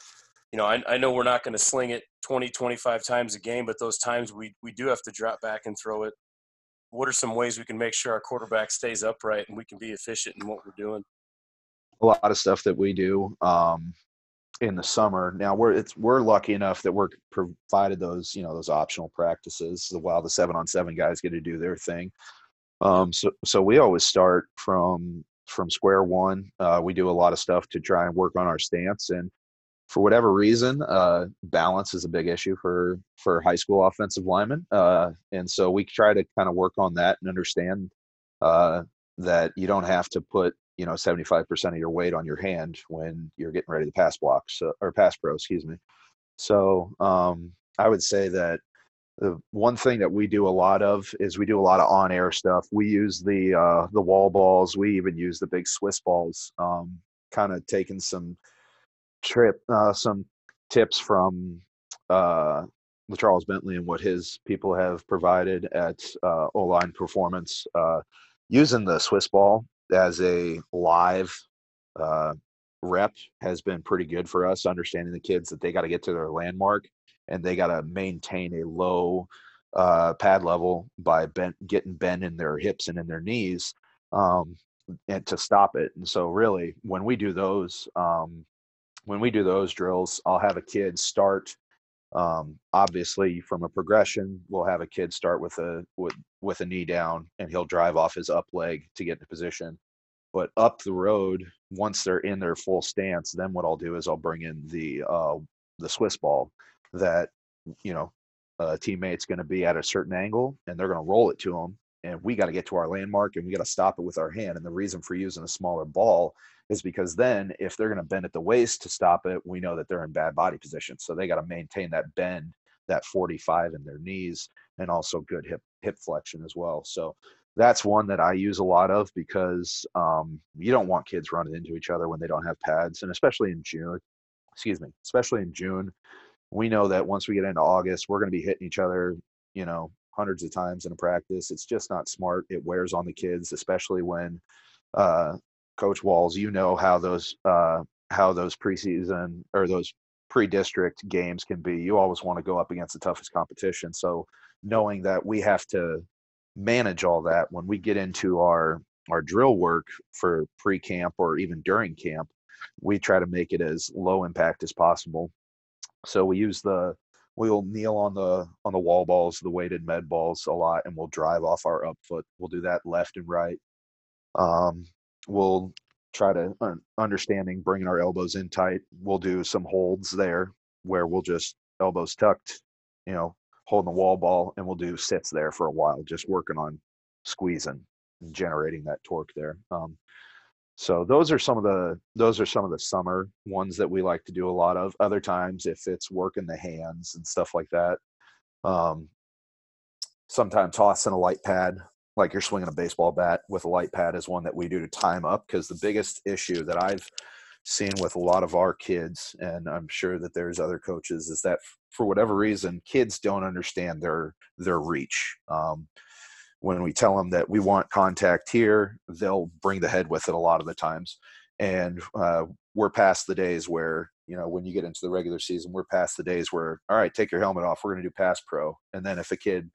you know, I know we're not going to sling it 20, 25 times a game, but those times we do have to drop back and throw it. What are some ways we can make sure our quarterback stays upright and we can be efficient in what we're doing? A lot of stuff that we do. In the summer. Now we're lucky enough that we're provided those, you know, those optional practices while the 7-on-7 guys get to do their thing. So we always start from square one. We do a lot of stuff to try and work on our stance. And for whatever reason, balance is a big issue for high school offensive linemen. And so we try to kind of work on that and understand that you don't have to put, you know, 75% of your weight on your hand when you're getting ready to pass block, or pass pro, excuse me. So I would say that the one thing that we do a lot of is we do a lot of on-air stuff. We use the wall balls. We even use the big Swiss balls, kind of taking some tips from Charles Bentley and what his people have provided at O-line Performance, using the Swiss ball as a live rep has been pretty good for us, understanding the kids that they got to get to their landmark and they got to maintain a low pad level by getting bent in their hips and in their knees, and to stop it. And so really when we do those drills, I'll have a kid start, obviously from a progression, we'll have a kid start with a knee down, and he'll drive off his up leg to get into position. But up the road, once they're in their full stance, then what I'll do is I'll bring in the Swiss ball that, you know, a teammate's going to be at a certain angle, and they're going to roll it to them, and we got to get to our landmark, and we got to stop it with our hand. And the reason for using a smaller ball is because then if they're going to bend at the waist to stop it, we know that they're in bad body position. So they got to maintain that bend, that 45 in their knees, and also good hip flexion as well. So that's one that I use a lot of, because you don't want kids running into each other when they don't have pads. And especially in June, we know that once we get into August, we're going to be hitting each other, you know, hundreds of times in a practice. It's just not smart. It wears on the kids, especially when Coach Walls, you know, how those preseason or those pre-district games can be. You always want to go up against the toughest competition. So knowing that we have to manage all that when we get into our drill work for pre-camp or even during camp, we try to make it as low impact as possible. So we'll kneel on the wall balls, the weighted med balls a lot, and we'll drive off our up foot. We'll do that left and right. We'll try to understanding bringing our elbows in tight. We'll do some holds there where we'll just elbows tucked, you know, holding the wall ball, and we'll do sits there for a while, just working on squeezing and generating that torque there. So those are some of the summer ones that we like to do a lot of. Other times, if it's working the hands and stuff like that, sometimes tossing a light pad, like you're swinging a baseball bat with a light pad, is one that we do to time up, because the biggest issue that I've seeing with a lot of our kids, and I'm sure that there's other coaches, is that for whatever reason, kids don't understand their reach. When we tell them that we want contact here, they'll bring the head with it a lot of the times. And we're past the days where, you know, when you get into the regular season, we're past the days where, all right, take your helmet off. We're going to do pass pro. And then if a kid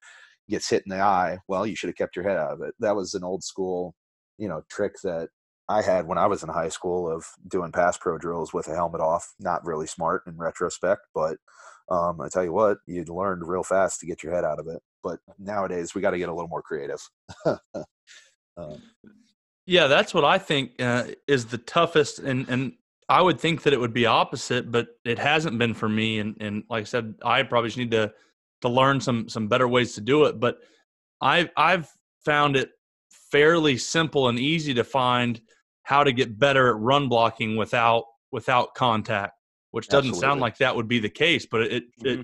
gets hit in the eye, well, you should have kept your head out of it. That was an old school, you know, trick that I had when I was in high school of doing pass pro drills with a helmet off. Not really smart in retrospect, but I tell you what, you'd learned real fast to get your head out of it. But nowadays we got to get a little more creative. Yeah, that's what I think is the toughest. And I would think that it would be opposite, but it hasn't been for me. And like I said, I probably just need to learn some better ways to do it. But I've found it fairly simple and easy to find how to get better at run blocking without contact, which doesn't Absolutely. Sound like that would be the case, but mm-hmm.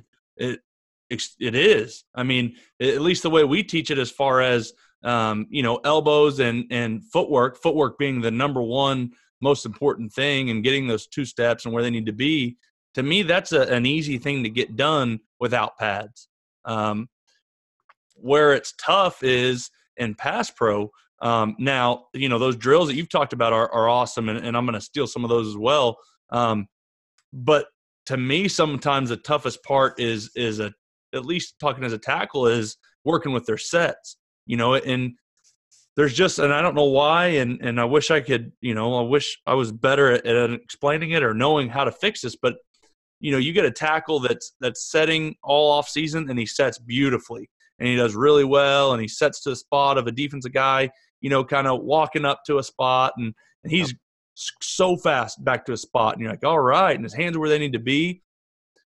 It is. I mean, at least the way we teach it, as far as you know, elbows and footwork being the number one most important thing, and getting those two steps and where they need to be. To me, that's an easy thing to get done without pads. Where it's tough is in pass pro. Now, you know, those drills that you've talked about are awesome, and I'm going to steal some of those as well. But to me, sometimes the toughest part is at least talking as a tackle, is working with their sets, you know, and there's just, and I don't know why. And I wish I could, you know, I wish I was better at explaining it or knowing how to fix this, but you know, you get a tackle that's setting all off season, and he sets beautifully and he does really well. And he sets to the spot of a defensive guy, you know, kind of walking up to a spot, and he's so fast back to a spot, and you're like, all right. And his hands are where they need to be.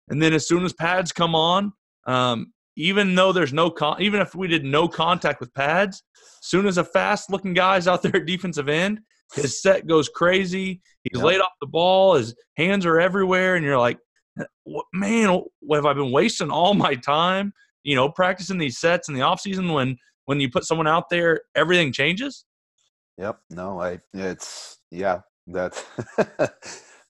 And then as soon as pads come on, even though there's even if we did no contact with pads, soon as a fast-looking guy's out there at defensive end, his set goes crazy. He's Yep. laid off the ball. His hands are everywhere, and you're like, man, have I been wasting all my time, you know, practicing these sets in the offseason when you put someone out there, everything changes? Yep. No, that's –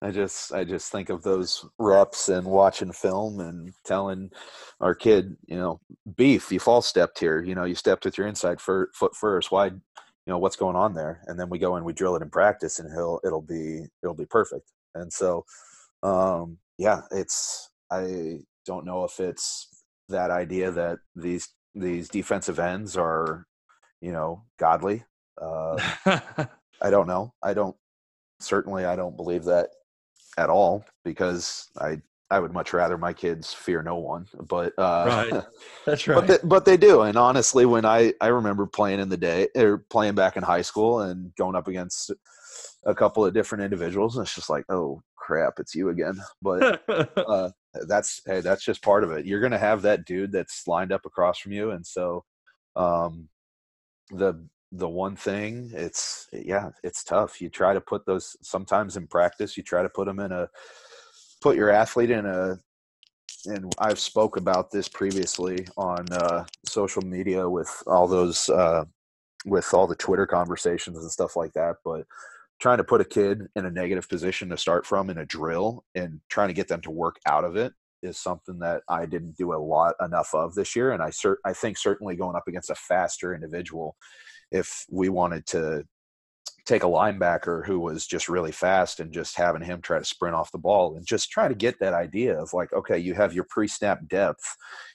I just think of those reps and watching film and telling our kid, you know, beef, you fall stepped here, you know, you stepped with your inside foot first. Why, you know, what's going on there? And then we go and we drill it in practice, and it'll be perfect. And so, I don't know if it's that idea that these defensive ends are, you know, godly. I don't know. Certainly, I don't believe that at all, because I would much rather my kids fear no one. But right, that's right. But they do. And honestly, when I remember playing back in high school and going up against a couple of different individuals, and it's just like, oh crap, it's you again. But that's just part of it. You're gonna have that dude that's lined up across from you, and so the one thing, it's tough. You try to put those sometimes in practice. You try to put them put your athlete and I've spoke about this previously on social media with all those, with all the Twitter conversations and stuff like that. But trying to put a kid in a negative position to start from in a drill and trying to get them to work out of it is something that I didn't do enough of this year. And I think certainly going up against a faster individual, if we wanted to take a linebacker who was just really fast and just having him try to sprint off the ball and just try to get that idea of like, okay, you have your pre-snap depth,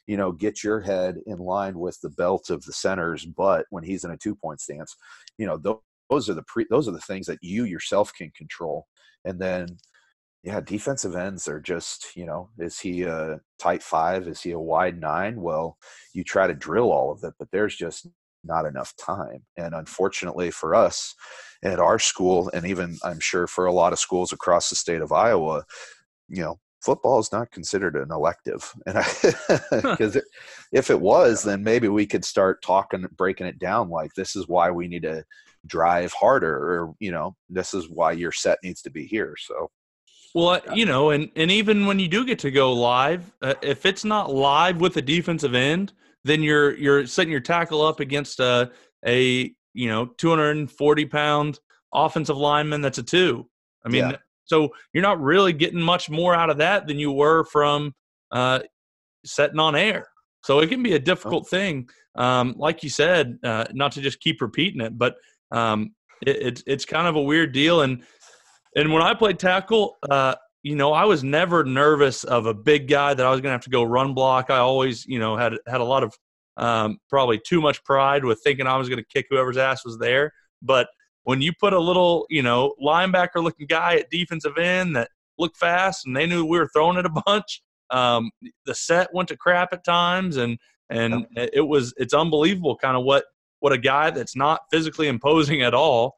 you know, get your head in line with the belt of the center's butt when he's in a two-point stance. You know, those are the things that you yourself can control. And then, yeah, defensive ends are just, you know, is he a tight five? Is he a wide nine? Well, you try to drill all of it, but there's just not enough time. And unfortunately for us at our school, and even I'm sure for a lot of schools across the state of Iowa, you know, football is not considered an elective. And because if it was, then maybe we could start breaking it down. Like, this is why we need to drive harder, or, you know, this is why your set needs to be here. So. Well, you know, and even when you do get to go live, if it's not live with a defensive end, then you're setting your tackle up against a 240-pound offensive lineman that's a two. I mean, yeah. So you're not really getting much more out of that than you were from setting on air. So it can be a difficult thing, like you said, not to just keep repeating it, but it's kind of a weird deal. And when I played tackle, I was never nervous of a big guy that I was going to have to go run block. I always, had a lot of probably too much pride with thinking I was going to kick whoever's ass was there. But when you put a little, linebacker looking guy at defensive end that looked fast and they knew we were throwing it a bunch, the set went to crap at times, and it's unbelievable kind of what a guy that's not physically imposing at all,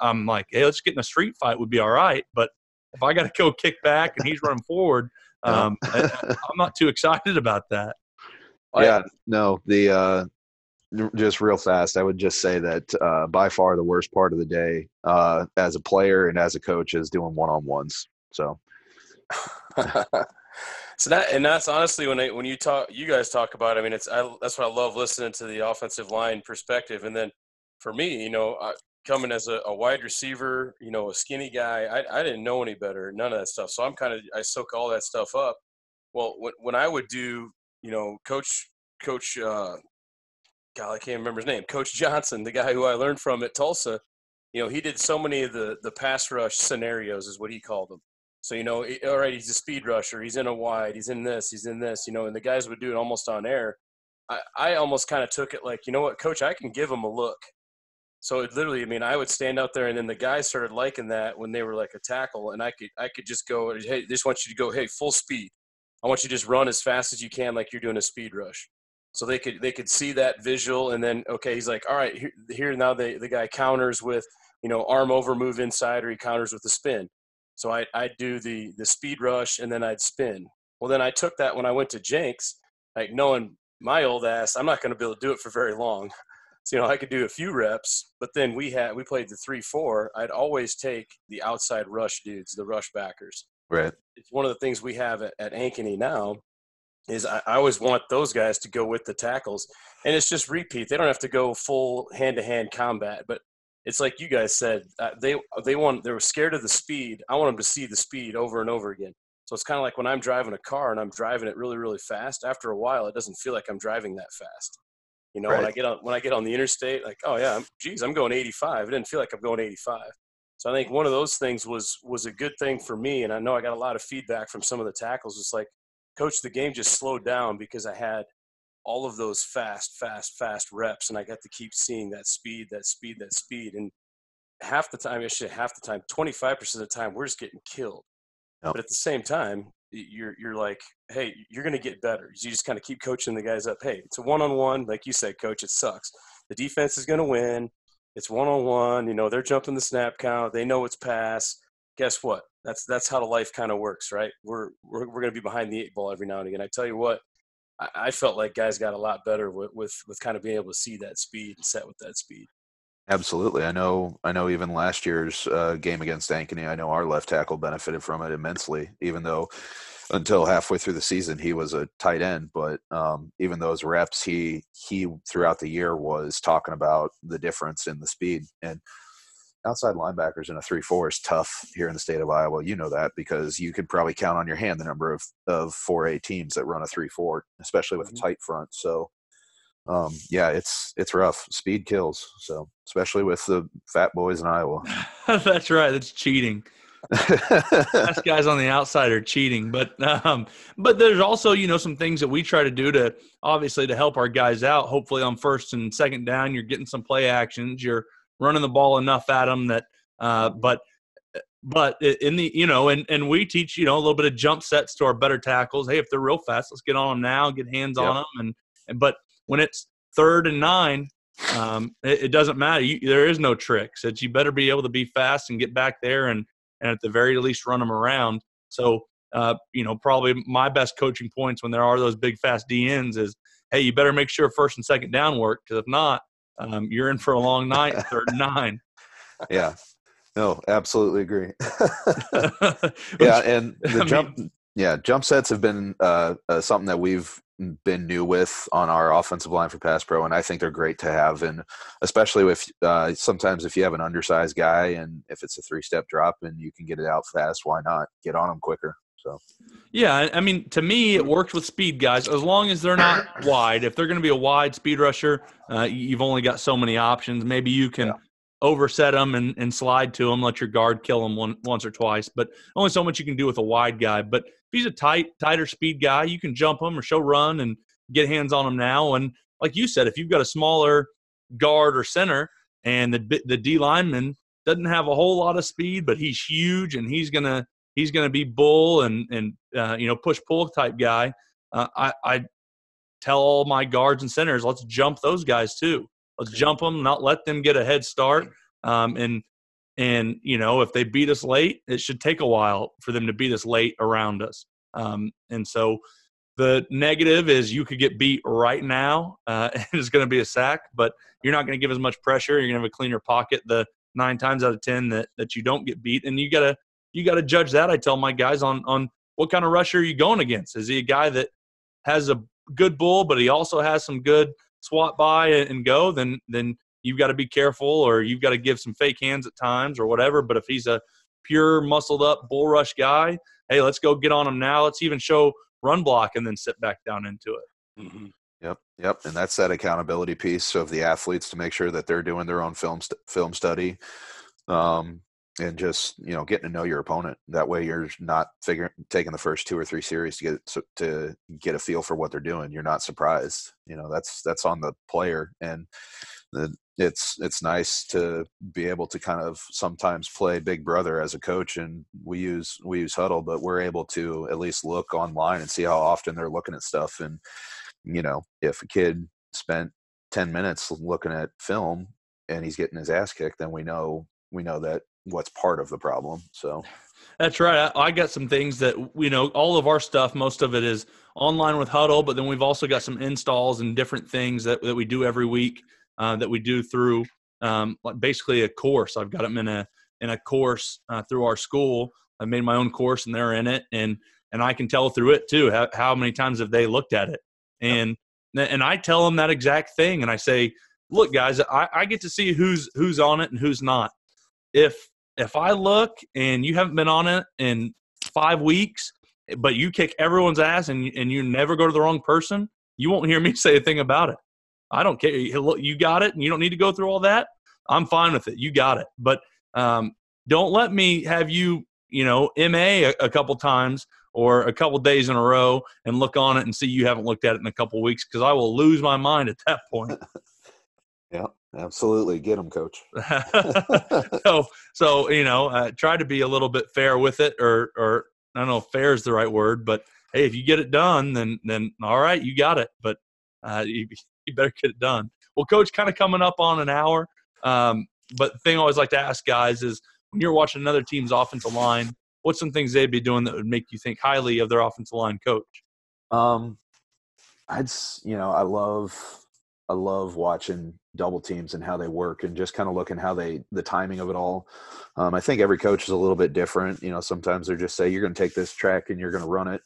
I'm like, hey, let's get in a street fight would be all right, but if I got to go kick back and he's running forward, I'm not too excited about that. Yeah, no, just real fast, I would just say that by far the worst part of the day as a player and as a coach is doing one-on-ones. So. That's honestly when you guys talk about. I mean, that's what I love listening to the offensive line perspective. And then for me, coming as a wide receiver, a skinny guy, I didn't know any better, none of that stuff. So I soak all that stuff up. Well, when I would do, coach, God, I can't remember his name, Coach Johnson, the guy who I learned from at Tulsa, he did so many of the pass rush scenarios is what he called them. So, all right, he's a speed rusher, he's in a wide, he's in this, and the guys would do it almost on air. I almost kind of took it like, you know what, Coach, I can give him a look. So it literally, I would stand out there, and then the guys started liking that when they were like a tackle, and I could just go, hey, just want you to go, hey, full speed. I want you to just run as fast as you can like you're doing a speed rush. So they could see that visual, and then, okay, he's like, all right, here now the guy counters with, arm over, move inside, or he counters with a spin. So I'd do the speed rush, and then I'd spin. Well, then I took that when I went to Jenks, like knowing my old ass, I'm not going to be able to do it for very long. So, I could do a few reps, but then we played the 3-4. I'd always take the outside rush dudes, the rush backers. Right. It's one of the things we have at Ankeny now. Is I always want those guys to go with the tackles, and it's just repeat. They don't have to go full hand-to-hand combat, but it's like you guys said, they were scared of the speed. I want them to see the speed over and over again. So it's kind of like when I'm driving a car and I'm driving it really, really fast. After a while, it doesn't feel like I'm driving that fast. Right. When I get on the interstate, like, oh yeah, I'm going 85. It didn't feel like I'm going 85. So I think one of those things was a good thing for me, and I know I got a lot of feedback from some of the tackles. It's like, Coach, the game just slowed down because I had all of those fast reps, and I got to keep seeing that speed. And half the time, 25% of the time, we're just getting killed. Yep. But at the same time, you're like, hey, you're going to get better. You just kind of keep coaching the guys up. Hey, it's a one-on-one. Like you said, Coach, it sucks. The defense is going to win. It's one-on-one. They're jumping the snap count. They know it's pass. Guess what? That's how life kind of works, right? We're going to be behind the eight ball every now and again. I tell you what, I felt like guys got a lot better with kind of being able to see that speed and set with that speed. Absolutely. I know even last year's game against Ankeny, I know our left tackle benefited from it immensely, even though until halfway through the season he was a tight end. But even those reps, he throughout the year was talking about the difference in the speed. And outside linebackers in a 3-4 is tough here in the state of Iowa. You know that because you could probably count on your hand the number of 4A teams that run a 3-4, especially with a tight front. So, it's rough. Speed kills. So, especially with the fat boys in Iowa. That's right. That's cheating. Us guys on the outside are cheating. But there's also, some things that we try to do to obviously to help our guys out. Hopefully on first and second down, you're getting some play actions. You're running the ball enough at them that, but in the, and we teach, a little bit of jump sets to our better tackles. Hey, if they're real fast, let's get on them now, get hands on them. But when it's 3rd and 9, it doesn't matter. There is no tricks. It's you better be able to be fast and get back there and at the very least run them around. So, probably my best coaching points when there are those big fast DNs is, hey, you better make sure first and second down work, because if not, you're in for a long night, 3rd and 9. Yeah, no, absolutely agree. Yeah, and the jump Yeah, jump sets have been something that we've been new with on our offensive line for Pass Pro, and I think they're great to have, and especially if sometimes if you have an undersized guy and if it's a three-step drop and you can get it out fast, why not get on them quicker? So, yeah, I mean, to me, it works with speed guys as long as they're not wide. If they're going to be a wide speed rusher, you've only got so many options. Maybe you can overset them and slide to them, let your guard kill them once or twice, but only so much you can do with a wide guy. But if he's a tighter speed guy, you can jump him or show run and get hands on him now. And like you said, if you've got a smaller guard or center and the D lineman doesn't have a whole lot of speed, but he's huge and he's gonna be bull and push pull type guy, I tell all my guards and centers, let's jump those guys too. Let's jump them, not let them get a head start. And if they beat us late, it should take a while for them to beat us late around us. And so the negative is you could get beat right now. And it's going to be a sack, but you're not going to give as much pressure. You're going to have a cleaner pocket the 9 times out of 10 that you don't get beat. And you got to judge that. I tell my guys on what kind of rusher are you going against? Is he a guy that has a good bull, but he also has some good swat by and go, then you've got to be careful, or you've got to give some fake hands at times or whatever. But if he's a pure muscled up bull rush guy, hey, let's go get on him now. Let's even show run block and then sit back down into it. Mm-hmm. Yep. And that's that accountability piece of the athletes to make sure that they're doing their own film study. And just, getting to know your opponent. That way you're not taking the first 2 or 3 series to get a feel for what they're doing. You're not surprised. That's on the player. And it's nice to be able to kind of sometimes play big brother as a coach. And we use huddle, but we're able to at least look online and see how often they're looking at stuff. And, if a kid spent 10 minutes looking at film and he's getting his ass kicked, then we know that what's part of the problem. So that's right. I got some things that, all of our stuff, most of it is online with huddle, but then we've also got some installs and different things that we do every week, that we do through basically a course. I've got them in a course through our school. I've made my own course and they're in it. And I can tell through it too, how many times have they looked at it? And I tell them that exact thing. And I say, look guys, I get to see who's on it and who's not. If I look and you haven't been on it in 5 weeks, but you kick everyone's ass and you never go to the wrong person, you won't hear me say a thing about it. I don't care. You got it, and you don't need to go through all that. I'm fine with it. You got it. But don't let me have you, MA a couple times or a couple days in a row and look on it and see you haven't looked at it in a couple weeks, because I will lose my mind at that point. Yeah. Absolutely. Get them, coach. So, try to be a little bit fair with it, or I don't know if fair is the right word, but hey, if you get it done, then all right, you got it, but you better get it done. Well, coach, kind of coming up on an hour. But the thing I always like to ask guys is, when you're watching another team's offensive line, what's some things they'd be doing that would make you think highly of their offensive line coach? I love watching double teams and how they work, and just kind of looking how the timing of it all. I think every coach is a little bit different. Sometimes they're just say, you're going to take this track and you're going to run it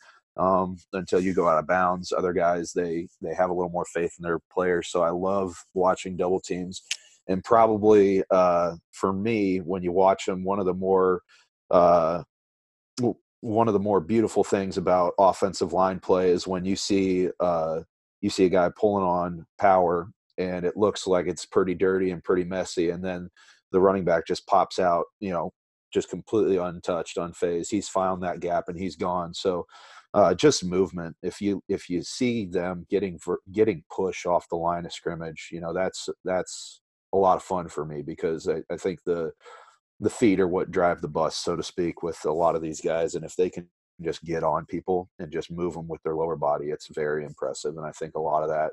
until you go out of bounds. Other guys, they have a little more faith in their players. So I love watching double teams. And probably for me, when you watch them, one of the more beautiful things about offensive line play is when you see a guy pulling on power and it looks like it's pretty dirty and pretty messy. And then the running back just pops out, just completely untouched, unfazed. He's found that gap and he's gone. So just movement. If you see them getting push off the line of scrimmage, that's a lot of fun for me, because I think the feet are what drive the bus, so to speak, with a lot of these guys. And if they can just get on people and just move them with their lower body, it's very impressive. And I think a lot of that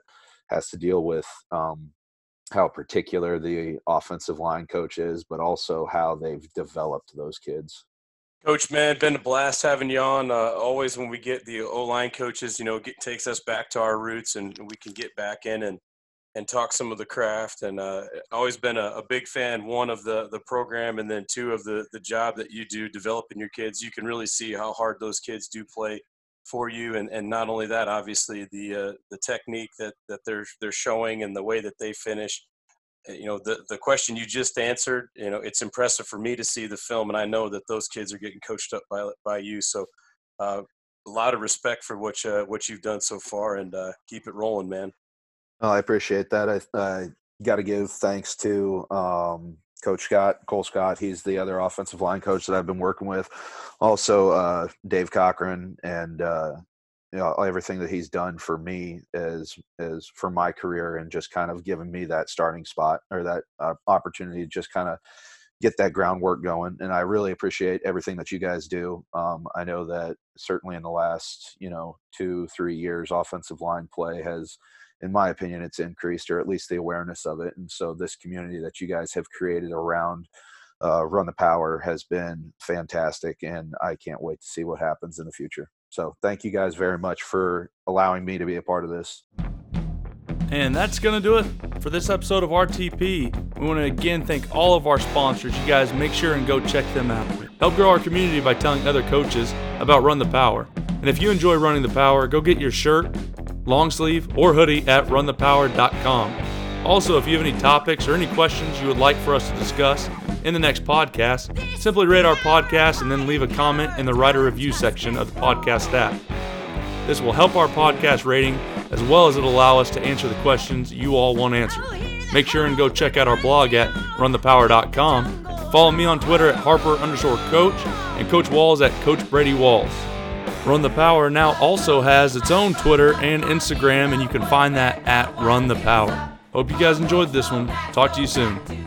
has to deal with how particular the offensive line coach is, but also how they've developed those kids. Coach, man, been a blast having you on. Always when we get the O-line coaches, it takes us back to our roots, and we can get back in and and talk some of the craft. And always been a big fan, one, of the program, and then two, of the job that you do developing your kids. You can really see how hard those kids do play for you. And not only that, obviously the technique that they're showing and the way that they finish. You know, the question you just answered, you know, it's impressive for me to see the film, and I know that those kids are getting coached up by you. So a lot of respect for what you've done so far, and keep it rolling, man. Oh, I appreciate that. I got to give thanks to Coach Scott, Cole Scott. He's the other offensive line coach that I've been working with. Also, Dave Cochran, and you know, everything that he's done for me is for my career, and just kind of giving me that starting spot, or that opportunity to just kind of get that groundwork going. And I really appreciate everything that you guys do. I know that certainly in the last, you know, 2-3 years, offensive line play has, in my opinion, it's increased, or at least the awareness of it. And so this community that you guys have created around Run the Power has been fantastic, and I can't wait to see what happens in the future. So thank you guys very much for allowing me to be a part of this. And that's going to do it for this episode of RTP. We want to again thank all of our sponsors. You guys make sure and go check them out. Help grow our community by telling other coaches about Run the Power. And if you enjoy Running the Power, go get your shirt, long sleeve, or hoodie at runthepower.com. Also, if you have any topics or any questions you would like for us to discuss in the next podcast, simply rate our podcast and then leave a comment in the write a review section of the podcast app. This will help our podcast rating, as well as it'll allow us to answer the questions you all want answered. Make sure and go check out our blog at runthepower.com. Follow me on Twitter at Harper_Coach, and Coach Walls at Coach Brady Walls. Run the Power now also has its own Twitter and Instagram, and you can find that at Run the Power. Hope you guys enjoyed this one. Talk to you soon.